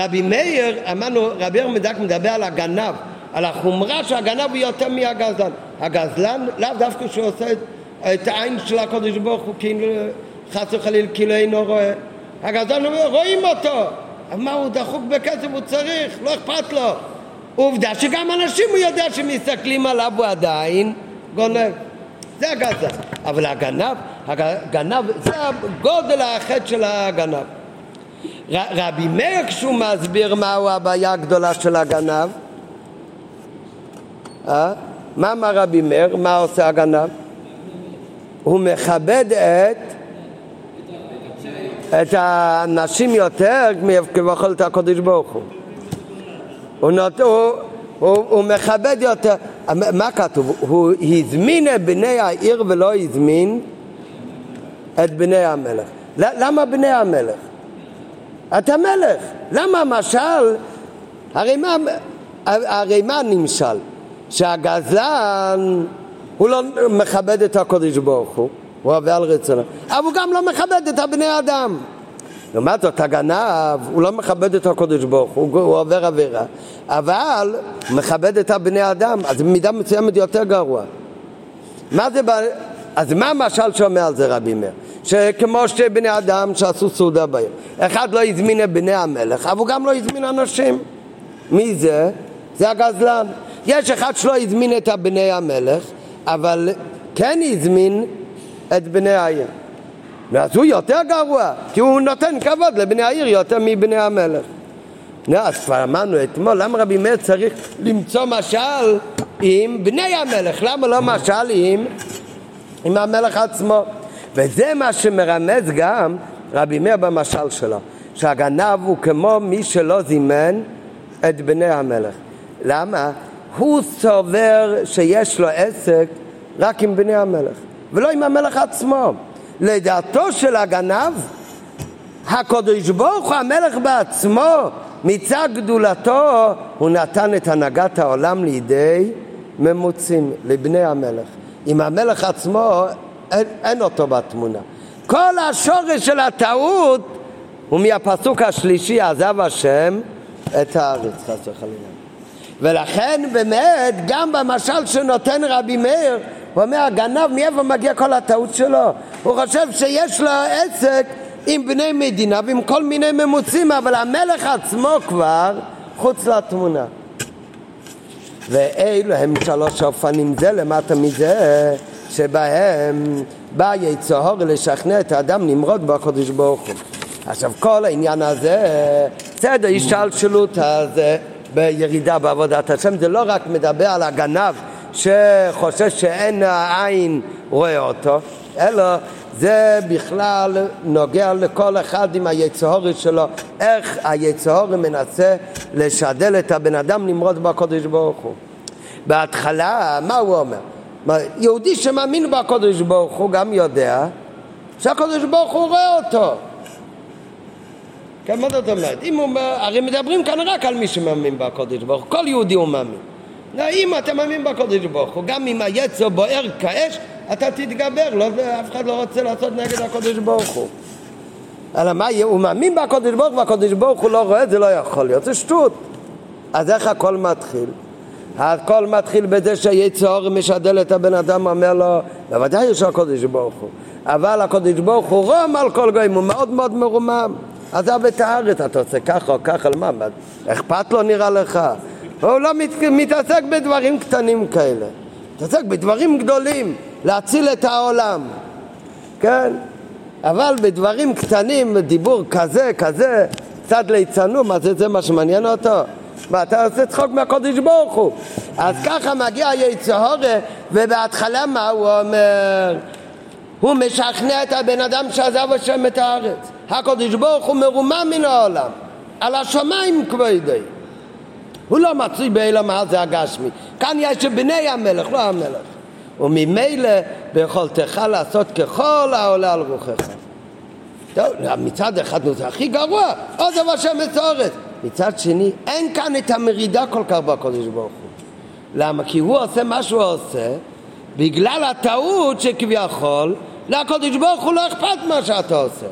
רבי מאיר, אמרנו, רבי יוחנן בן זכאי מדבר על הגנב, על החומרה שהגנב הוא יותר מהגזלן. הגזלן לאו דווקא שהוא עושה את העין של הקודש ברוך הוא חס וחליל כאילו אינו רואה. הגזלן אומר, רואים אותו, אמר הוא דחוק בכסף, הוא צריך, לא אכפת לו. עובדה שגם אנשים הוא יודע שמסתכלים עליו, הוא עדיין גונב. זה הגזלן. אבל הגנב זה הגודל האחד של הגנב. רבי מאיר כשהוא מסביר מהו הבעיה הגדולה של הגנב, מה אמר רבי מאיר? מה עושה הגנב? הוא מכבד את האנשים יותר כביכול את הקודש ברוך הוא, הוא מכבד יותר. מה כתוב? הוא הזמין את בני העיר ולא הזמין את בני המלך. למה בני המלך? אתה מלך, למה המשל? הרי מה נמשל? שהגזלן הוא לא מכבד את הקודש ברוך הוא, הוא עובר על רצונו, אבל הוא גם לא מכבד את הבני האדם. לעומת זאת הגנב הוא לא מכבד את הקודש ברוך הוא, הוא עובר עבירה, אבל מכבד את הבני האדם, אז במידה מסוימת יותר גרוע. מה זה? אז מה המשל שאומר על זה רבי מאיר? שכמו שתי בני אדם שעשו סעודה בהם, אחד לא הזמין את בני המלך, אבל הוא גם לא הזמין אנשים. מי זה? זה הגזלן. יש אחד שלא הזמין את בני המלך, אבל כן הזמין את בני העיר. אז הוא יותר גרוע, כי הוא נותן כבוד לבני העיר יותר מבני המלך. אז כבר אמרנו אתמול, למה רבי מאיר צריך למצוא משל עם בני המלך? למה לא משל עם המלך עצמו? וזה מה שמרמז גם רבי מאיר במשל שלו, שהגנב הוא כמו מי שלא זימן את בני המלך. למה? הוא סובר שיש לו עסק רק עם בני המלך ולא עם המלך עצמו. לדעתו של הגנב, הקדוש ברוך הוא המלך בעצמו, מצד גדולתו הוא נתן את הנהגת העולם לידי ממוצים, לבני המלך. עם המלך עצמו אין אותו בתמונה. כל השורש של הטעות הוא מהפסוק השלישי, עזב השם את הארץ. ולכן באמת גם במשל שנותן רבי מאיר, הוא אומר הגנב, מאיפה מגיע כל הטעות שלו? הוא חושב שיש לו עסק עם בני מדינה ועם כל מיני ממוצים, אבל המלך עצמו כבר חוץ לתמונה. ואלו הם שלוש אופנים, זה למטה מזה, שבהם בא יצר הרע לשכנע את האדם למרוד בקדוש ברוך הוא. עכשיו כל העניין הזה, סדר השתלשלות הזה בירידה בעבודת השם, זה לא רק מדבר על הגנב שחושש שאין העין רואה אותו, אלא זה בכלל נוגע לכל אחד עם היצר הרע שלו, איך היצר הרע מנסה לשדל את הבן אדם למרוד בקדוש ברוך הוא. בהתחלה מה הוא אומר? יהודי שמאמין בקדוש ברוך הוא גם יודע שהקדוש ברוך הוא רואה אותו. כן, מה זאת אומרת? הרי מדברים כאן רק על מי שמאמין בקדוש ברוך הוא, כל יהודי הוא מאמין. אם אתה מאמין בקדוש ברוך הוא, גם אם היצר בוער כאש, אתה תתגבר, לא, אף אחד לא רוצה לעשות נגד הקדוש ברוך הוא. אלא מה, הוא מאמין בקדוש ברוך הוא והקדוש ברוך הוא לא רואה, זה לא יכול להיות, זה שטות. אז איך הכל מתחיל? הכל מתחיל בזה שהיצר הרע משדל את הבן אדם, אומר לו, בוודאי יש הקדוש ברוך הוא, אבל הקדוש ברוך הוא רום על כל גויים, הוא מאוד מאוד מרומם. עזב את הארץ, אתה עושה ככה או ככה, למעמד, אכפת לו נראה לך? הוא לא מתעסק בדברים קטנים כאלה, מתעסק בדברים גדולים, להציל את העולם, כן? אבל בדברים קטנים, דיבור כזה, קצת ליצנו, מה זה מה שמעניין אותו? מה, אתה עושה צחוק מהקודש ברוך הוא? אז ככה מגיע יצר הרע, ובהתחלה מה הוא אומר? הוא משכנע את הבן אדם שעזב השם את הארץ. הקודש ברוך הוא מרומם מן העולם, על השמיים כבודי. הוא לא מצוי בעולם הזה הגשמי. כאן יש בני המלך, לא המלך. וממילא ביכולתך לעשות ככל העולה על רוחך. טוב, מצד אחד הוא זה הכי גרוע, עזב השם את הארץ. מצד שני, אין כאן את המרידה כל כך בקודש ברוך הוא. למה? כי הוא עושה מה שהוא עושה, בגלל הטעות שכביכול, לקודש ברוך הוא לא אכפת מה שאתה עושה.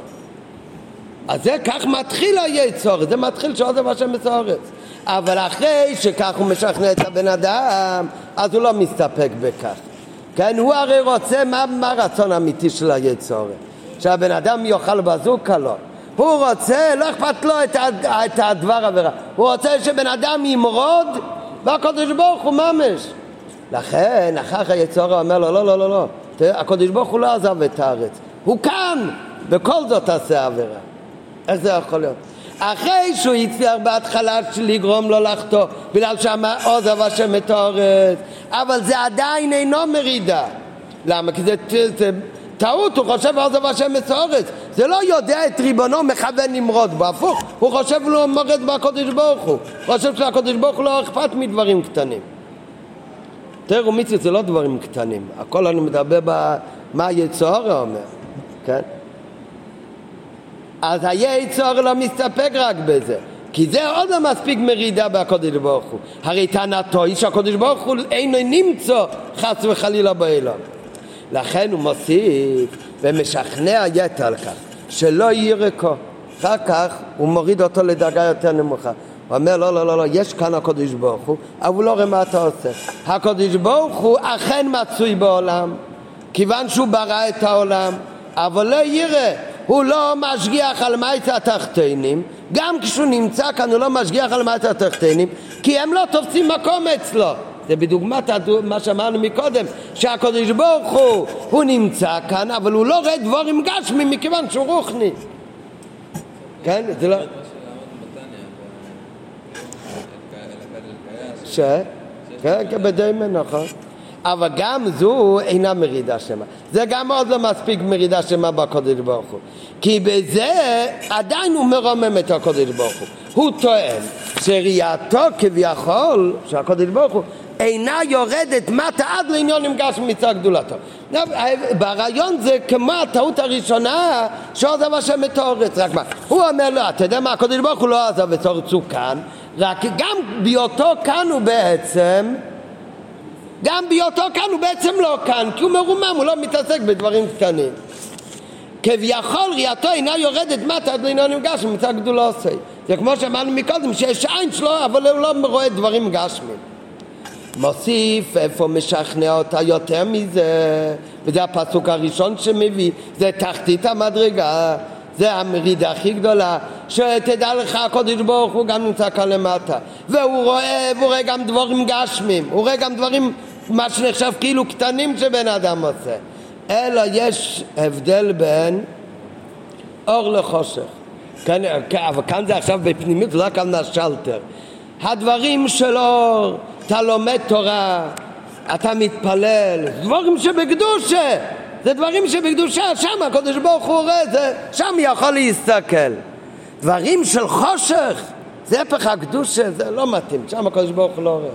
אז זה כך מתחיל היצר הרע, זה מתחיל שעוזב השם את הארץ. אבל אחרי שכך הוא משכנע את הבן אדם, אז הוא לא מסתפק בכך. כן, הוא הרי רוצה, מה הרצון האמיתי של היצר הרע? שהבן אדם יאכל בזוקה לו. הוא רוצה, לא אכפת לו את הדבר עבירה, הוא רוצה שבן אדם ימרוד והקדוש ברוך הוא ממש. לכן אחר כך יצר הרע אומר לו, לא, הקדוש ברוך הוא לא עזב את הארץ, הוא כאן, בכל זאת עשה עבירה. איך זה יכול להיות? אחרי שהוא הצליח בהתחלה לגרום לו לחטוא בגלל שעזב השם את הארץ, אבל זה עדיין אינו מרידה. למה? כי זה טעות, הוא חושב עזב השם את הארץ, זה לא יודע את ריבונו מכוון למרוד בו, הפוך, הוא חושב לא מרד בקודש ברוך הוא, חושב שהקודש ברוך הוא לא אכפת מדברים קטנים. תראו מצוות זה לא דברים קטנים, הכל אני מדבר מה היצר הרע אומר, כן? אז היצר הרע לא מסתפק רק בזה, כי זה עוד לא מספיק מרידה בקודש ברוך הוא. הרי טענתו היא שהקודש ברוך הוא אינו נמצא חס וחלילה בעולם. לכן הוא מוסיף ומשכנע יתר על כך שלא יירקו. אחר כך הוא מוריד אותו לדרגה יותר נמוכה, הוא אומר לא, יש כאן הקדוש ברוך הוא, אבל הוא לא רואה מה אתה עושה. הקדוש ברוך הוא אכן מצוי בעולם כיוון שהוא ברא את העולם, אבל לא יראה, הוא לא משגיח על מעיית התחתינים, גם כשהוא נמצא כאן הוא לא משגיח על מעיית התחתינים, כי הם לא תופסים מקום אצלו. זה בדוגמת מה שאמרנו מקודם, שהקדוש ברוך הוא נמצא כאן, אבל הוא לא רואה דברים גשמי מכיוון שהוא רוחני. כן? זה לא... כן, בדי מנחה. אבל גם זו אינה מרידה שמה. זה גם עוד לא מספיק מרידה שמה בקודש ברוך הוא. כי בזה עדיין הוא מרומם את הקודש ברוך הוא. הוא טוען שראייתו כביכול, שהקודש ברוך הוא, אינה יורדת מטה עד לעניין נמגש מצד גדולתו. ברעיון זה כמו הטעות הראשונה שעוזב השם את האורץ. רק מה? הוא אומר לו, אתה יודע מה, הקודש ברוך הוא לא עזב את האורץ, הוא כאן. רק גם ביותו כאן הוא בעצם... גם בהיותו כאן הוא בעצם לא כאן, כי הוא מרומם, הוא לא מתעסק בדברים קטנים. כביכול ראייתו אינה יורדת מטה עד לעניין גשמי מצד גדולתו. זה כמו שאמרנו מקודם שיש עין שלו, אבל הוא לא רואה דברים גשמיים. מוסיף איפה משכנע אותה יותר מזה, וזה הפסוק הראשון שמביא, זה תחתית המדרגה, זה המרידה הכי גדולה, שתדע לך הקודש ברוך הוא גם נמצא כאן למטה, והוא רואה, והוא רואה גם דברים גשמים, הוא רואה גם דברים מה שנחשב כאילו קטנים שבן אדם עושה. אלא יש הבדל בין אור לחושך. כן, אבל כאן זה עכשיו בפנימית, לא כאן השלטר. הדברים של אור, אתה לומד תורה, אתה מתפלל, דברים שבקדושה, זה דברים שבקדושה, שם הקודש ברוך הוא רואה, זה, שם יכול להסתכל. דברים של חושך, זה הפך הקדושה, זה לא מתאים, שם הקודש ברוך הוא לא רואה.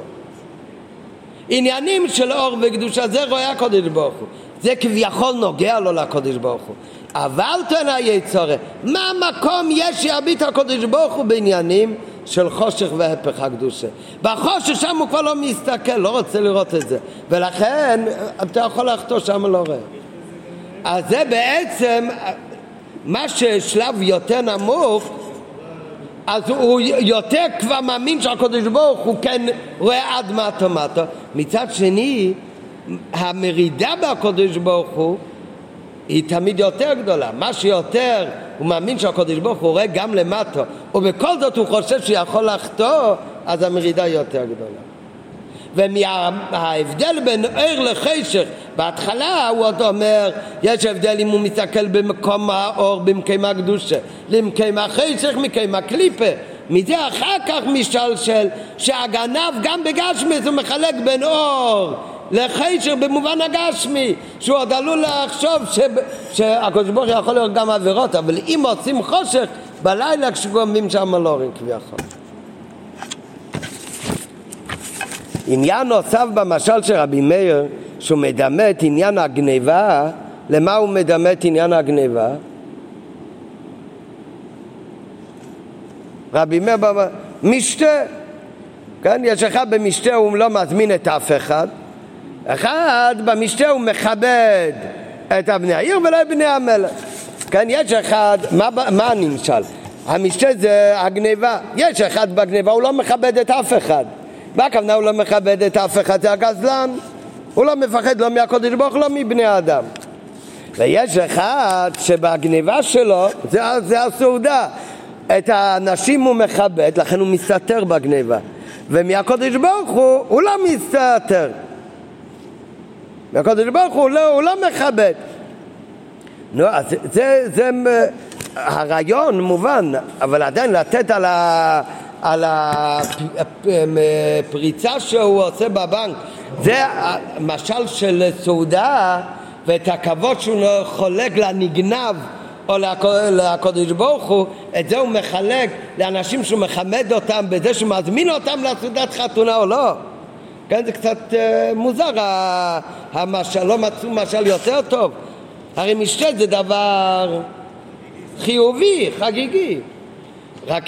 עניינים של אור וקדושה, זה רואה הקודש ברוך הוא. זה כביכול נוגע לו לקודש ברוך הוא. אבל תן היצורה, מה מקום יש שיביט הקודש ברוך הוא בעניינים של חושך והפך הקדושה? בחושך שם הוא כבר לא מסתכל, לא רוצה לראות את זה. ולכן, אתה יכול לחתור שם לא רואה. אז זה בעצם... מה ששלב יותר נמוך, אז הוא יותר כבר מאמין שהקדוש ברוך הוא כן רואה עד מטה. מצד שני, המרידה בקדוש ברוך הוא היא תמיד יותר גדולה. מה שיותר הוא מאמין שהקדוש ברוך הוא רואה גם למטה, ובכל זאת הוא חושב שיכול לחטוא, אז המרידה יותר גדולה. וההבדל בין ער לחשך, בהתחלה הוא עוד אומר יש הבדל אם הוא מסתכל במקום האור במקום הקדושה, למקום החשך, מקום הקליפה. מזה אחר כך משלשל שהגנב גם בגשמי הוא מחלק בין אור לחשך במובן הגשמי, שהוא עוד עלול לחשוב שהקדוש ברוך הוא יכול להיות גם עבירות, אבל אם עושים חושך בלילה כשגומרים שם לא רואים כביכול. עניין נוסף במשל של רבי מאיר, שהוא מדמה את עניין הגניבה. למה הוא מדמה את עניין הגניבה? רבי מאיר משתה, כן? יש אחד במשתה הוא לא מזמין את אף אחד, אחד במשתה הוא מכבד את בני העיר ולא בני המלך. כן, יש אחד, מה הנמשל? המשתה זה הגניבה. יש אחד בגניבה הוא לא מכבד את אף אחד, בכוונה הוא לא מכבד את אף אחד, זה הגזלן, הוא לא מפחד לא מהקודש ברוך לא מבני האדם. ויש אחד שבגניבה שלו זה הסעודה, את האנשים הוא מכבד, לכן הוא מסתתר בגניבה, ומהקודש ברוך הוא לא מסתתר, מהקודש ברוך הוא לא מכבד. נו, אז זה הרעיון מובן, אבל עדיין לתת על ה... על הפריצה שהוא עושה בבנק, זה המשל של סעודה, ואת הכבוד שהוא חולק לנגנב או לקודש ברוך הוא, את זה הוא מחלק לאנשים שהוא מחמד אותם בזה שהוא מזמין אותם לסעודת חתונה או לא. כן, זה קצת מוזר המשל, לא מצאו משל יותר טוב. הרי משתה זה דבר חיובי, חגיגי, רק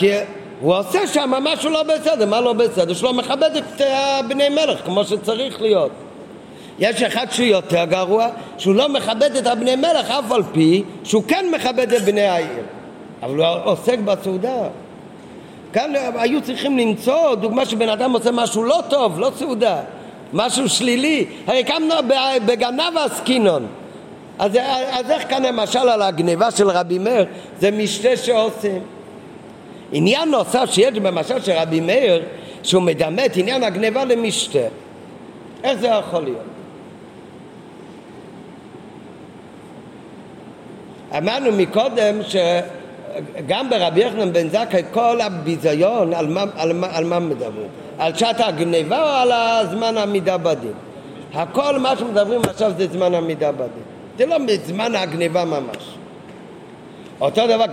הוא עושה שם משהו לא בסדר. מה לא בסדר? שלא מכבד את בני מלך כמו שצריך להיות. יש אחד שהוא יותר גרוע, שהוא לא מכבד את בני מלך אף על פי שהוא כן מכבד את בני העיר, אבל הוא עוסק בסעודה. כאן היו צריכים למצוא דוגמה שבן אדם עושה משהו לא טוב, לא סעודה, משהו שלילי. הרי קמנו בגנב הסקינון, אז איך כאן למשל על הגניבה של רבי מאיר, זה משתה שעושים. עניין נוסף שיש במשל של רבי מאיר, שהוא מדמה את עניין הגניבה למשתה. איך זה יכול להיות? אמרנו מקודם שגם ברבי יוחנן בן זכאי כל הביזיון, על מה מדברים? על שעת הגניבה או על הזמן העמידה בדין? הכל מה שמדברים עכשיו זה זמן העמידה בדין, זה לא זמן הגניבה ממש. אותו דבר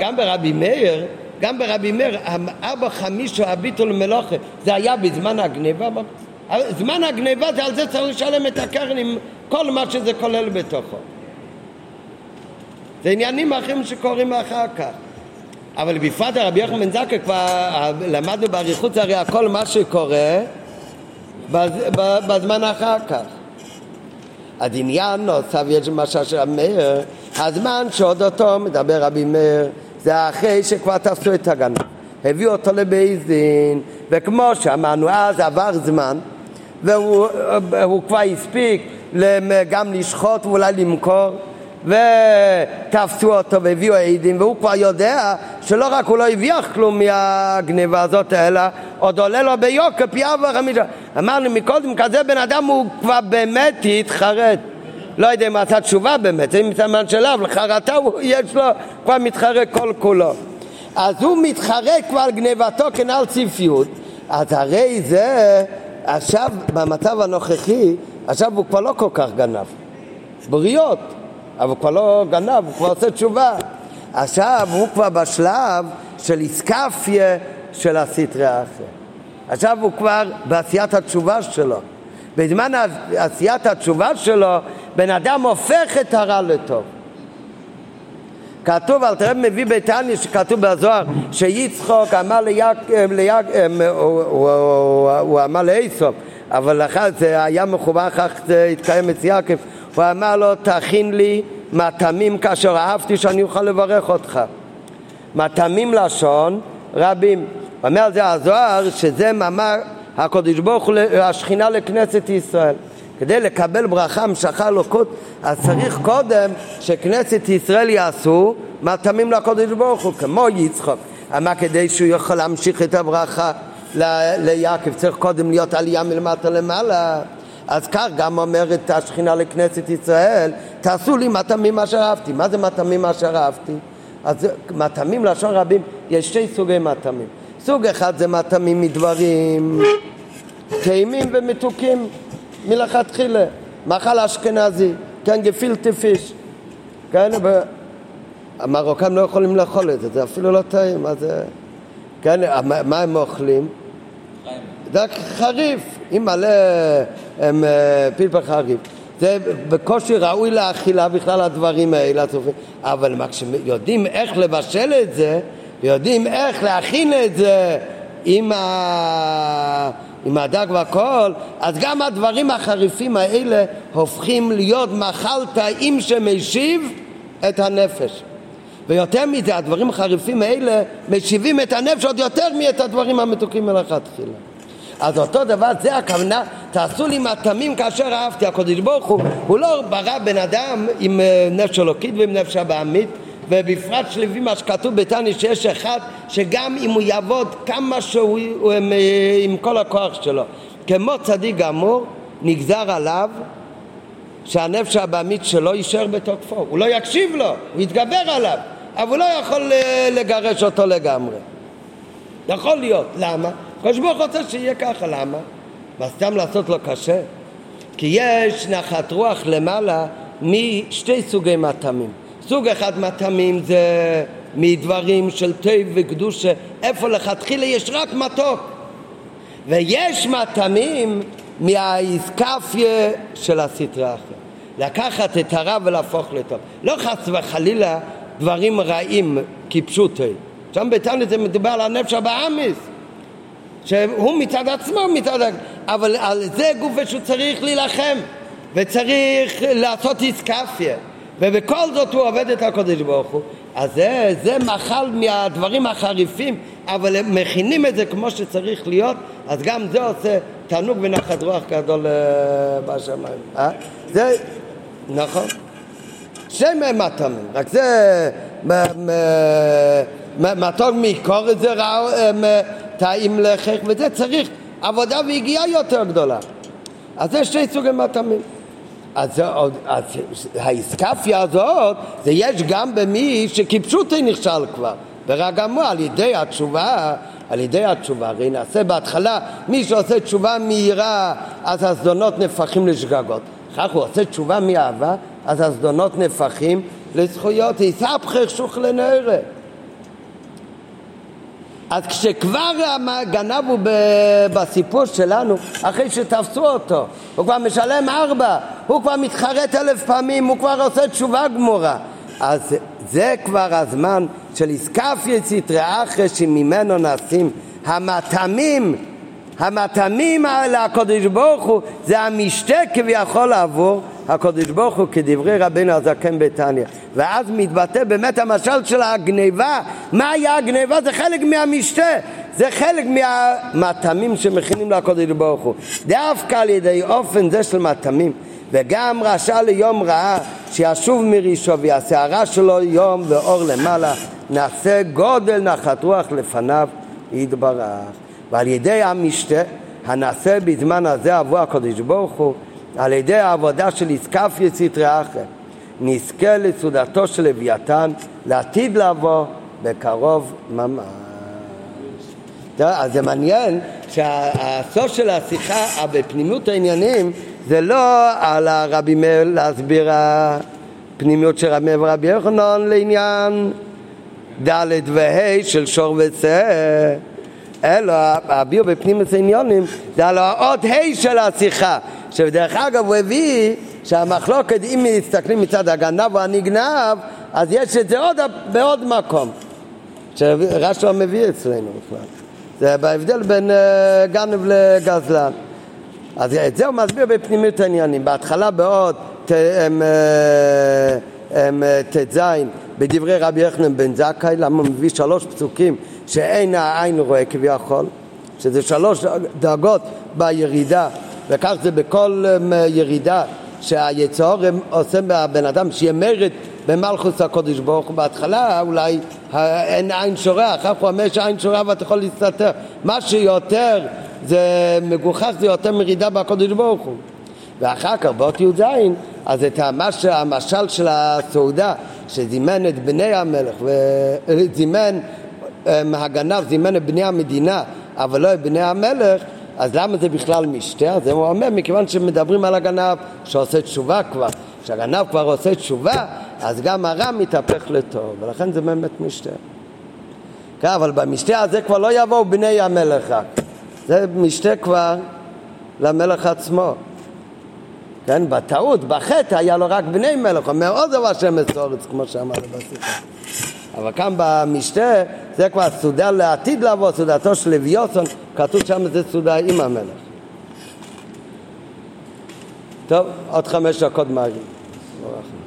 גם ברבי מאיר, אבא חמישו הביטול מלוכה, זה היה בזמן הגניבה. זמן הגניבה זה, על זה צריך לשלם את הקרן עם כל מה שזה כולל בתוכו. זה עניינים אחרים שקוראים אחר כך. אבל בפרט הרבי יוחנן בן זכאי, כבר למדנו באריכות הרי הכל מה שקורה בזמן אחר כך. אז עניין נוסף יש משל של מאיר, הזמן שעוד אותו מדבר רבי מאיר, זה אחרי שכבר תפסו את הגנב, הביאו אותו לבייזין, וכמו שאמרנו אז עבר זמן, והוא כבר הספיק גם לשחוט ואולי למכור, ותפסו אותו והביאו העידים, והוא כבר יודע שלא רק הוא לא הביח כלום מהגניבה הזאת, אלא עוד עולה לו ביוקר פי ארבע חמישה. אמרנו מקודם, כזה בן אדם הוא כבר באמת התחרט, לא יודע אם עשה תשובה באמת, זה מסמן שלו, לחרטה יש לו כבר מתחרט כל כולו. אז הוא מתחרט כבר על גניבתו כנעל ציפיות. אז הרי זה עכשיו במצב הנוכחי, עכשיו הוא כבר לא כל כך גנב בריות, אבל כבר לא גנב, הוא כבר עושה תשובה. עכשיו הוא כבר בשלב של איסקפיה של הסטרי האחר. עכשיו הוא כבר בעשיית התשובה שלו. בזמן עשיית התשובה שלו, בן אדם הופך את הרע לטוב. כתוב, אל תראה מביא ביתני שכתוב בזוהר, שיצחוק אמר הוא אמר לאיסוף, אבל אחר זה היה מחובר, אחר זה התקיים את יעקב, הוא אמר לו, תכין לי מטעמים כאשר אהבתי שאני אוכל לברך אותך. מטעמים לשון רבים. הוא אומר זה הזוהר, שזה מאמר הקדוש ברוך הוא השכינה לכנסת ישראל. כדי לקבל ברכה משכה אלוקות, אז צריך קודם שכנסת ישראל יעשו מטעמים לקדוש ברוך הוא, כמו יצחק. אמר כדי שהוא יוכל להמשיך את הברכה ליעקב, צריך קודם להיות עלייה מלמטה למעלה. אז כך גם אומרת השכינה לכנסת ישראל, תעשו לי מטעמים אשר אהבתי. מה זה מטעמים אשר אהבתי? אז מטעמים לשון רבים, יש שתי סוגי מטעמים. סוג אחד זה מטעמים מדברים טעימים ומתוקים מלכתחילה, מאכל אשכנזי, כן, גפילטע פיש, כן, המרוקאים לא יכולים לאכול את זה, זה אפילו לא טעים. אז כן, מה הם אוכלים? זה חריף, עם מלא פלפל חריף, זה בקושי ראוי לאכילה בכלל הדברים האלה, אבל כשיודעים איך לבשל את זה, יודעים איך להכין את זה עם הדג והכל, אז גם הדברים החריפים האלה הופכים להיות מאכל טעים שמשיב את הנפש. ויותר מזה, הדברים החריפים האלה משיבים את הנפש עוד יותר מאת הדברים המתוקים מלכתחילה. אז אותו דבר, זה הכוונה, תעשו לי מטעמים כאשר אהבתי. הקדוש ברוך הוא לא ברא בן אדם עם נפש אלוקית ועם נפש הבהמית, ובפרט שלפי מה שכתוב בתני שיש אחד שגם אם הוא יעבוד כמה שהוא עם כל הכוח שלו כמו צדיק גמור, נגזר עליו שהנפש הבהמית שלו יישאר בתוקפו, הוא לא יקשיב לו, הוא יתגבר עליו, אבל הוא לא יכול לגרש אותו לגמרי. יכול להיות, למה? כשבוך רוצה שיהיה ככה, למה? מה סתם לעשות לו קשה? כי יש נחת רוח למעלה משתי סוגי מטעמים. סוג אחד מטעמים זה מדברים של טוב וקדושה, איפה לכתחילה יש רק מתוק, ויש מטעמים מהאיסקפיה של הסטרי האחר, לקחת את הרע ולהפוך לטוב, לא חס וחלילה דברים רעים כפשוטו. שם בתניא זה מדובר על הנפש הבהמית שהוא מצד עצמו, אבל על זה גוף שהוא צריך להילחם וצריך לעשות איסקפיה, ובכל זאת הוא עובד את הקודש ברוך הוא. אז זה מחל מהדברים החריפים, אבל הם מכינים את זה כמו שצריך להיות, אז גם זה עושה תענוג ונחת רוח גדול בשמיים. נכון, שמן מתון, רק זה מתון מעיקור, זה טעים לחך, וזה צריך עבודה והגיעה יותר גדולה. אז זה שני סוגי מתונים. אז ההסקפיה הזאת, זה יש גם במי שכיפשוטי נכשל כבר, ורק גם הוא על ידי התשובה, הרי נעשה בהתחלה, מי שעושה תשובה מהירה, אז הזדונות נפחים לשגגות. אחר הוא עושה תשובה מאהבה, אז הזדונות נפחים לזכויות. יספחך שוך לנערה. אז כשכבר גנב הוא בסיפור שלנו, אחרי שתפסו אותו, הוא כבר משלם 4, הוא כבר מתחרט 1000 פעמים, הוא כבר עושה תשובה גמורה. אז זה כבר הזמן של איסקפיה ציטרא אחרא, שממנו נעשים המתמים, על הקדוש ברוך הוא, זה המשתה כביכול עבור הקדוש ברוך הוא, כדברי רבינו הזקן בתניא. ואז מתבטא באמת המשל של הגניבה. מה היה הגניבה? זה חלק מהמשתה, זה חלק מהמתמים שמכינים לקדוש ברוך הוא. דווקא על ידי אופן זה של מתמים, וגם רשע ליום רעה שישוב מרישו והשערה שלו יום ואור למעלה, נעשה גודל נחת רוח לפניו יתברך. ועל ידי המשתה הנעשה בזמן הזה עבור הקדוש ברוך הוא, על ידי העבודה של איסקפיה ציטרא אחרא, נזכה לסעודתו של לוויתן לעתיד לבוא בקרוב ממש. אז זה מעניין שהסוף של השיחה בפנימיות העניינים זה לא על הרבי מאיר להסביר הפנימיות של רבי מאיר ורבי יוחנן לעניין ד' וה' של שור וצא, אלא הביאו בפנימיות העניינים זה על האות ה' של השיחה, שבדרך אגב הוא הביא שהמחלוקת, אם מסתכלים מצד הגנב והנגנב, אז יש את זה בעוד מקום שרש"י מביא אצלנו, זה בהבדל בין גנב לגזלן. אז את זה הוא מסביר בפנימיות העניינים, בהתחלה בעוד תזיין בדברי רבי יוחנן בן זכאי, למה הוא מביא 3 פסוקים שאין העין רואה כביכול, שזה 3 דרגות בירידה, וכך זה בכל ירידה שהיצור עושה בבן אדם שיהיה מרד במלכוס הקודש ברוך. בהתחלה אולי אין עין שורה, אחר הוא אומר שעין שורה ואתה יכול להסתתר, מה שיותר זה מגוחך זה יותר מרידה בקודש ברוך הוא. ואחר כך באות י"ז, אז את המשל של הסעודה שזימן את בני המלך, וזימן הגנב זימן את בני המדינה אבל לא את בני המלך, אז למה זה בכלל משתה? זה הוא אומר, מכיוון שמדברים על הגנב שעושה תשובה כבר, כשהגנב כבר עושה תשובה, אז גם הרע מתהפך לטוב, ולכן זה באמת משתה. כן, אבל במשתה הזה כבר לא יבואו בני המלך רק, זה משתה כבר למלך עצמו. כן, בטעות, בחטא היה לו רק בני מלך, אומר עוד דבר שם מסורץ, כמו שאמר בשיחה. אבל כאן במשתה, זה כבר סעודה לעתיד לבוא, סעודתו של לוויתן, כתוב שם זה סעודה עם המלך. טוב, עוד 5 דקות מגיעים.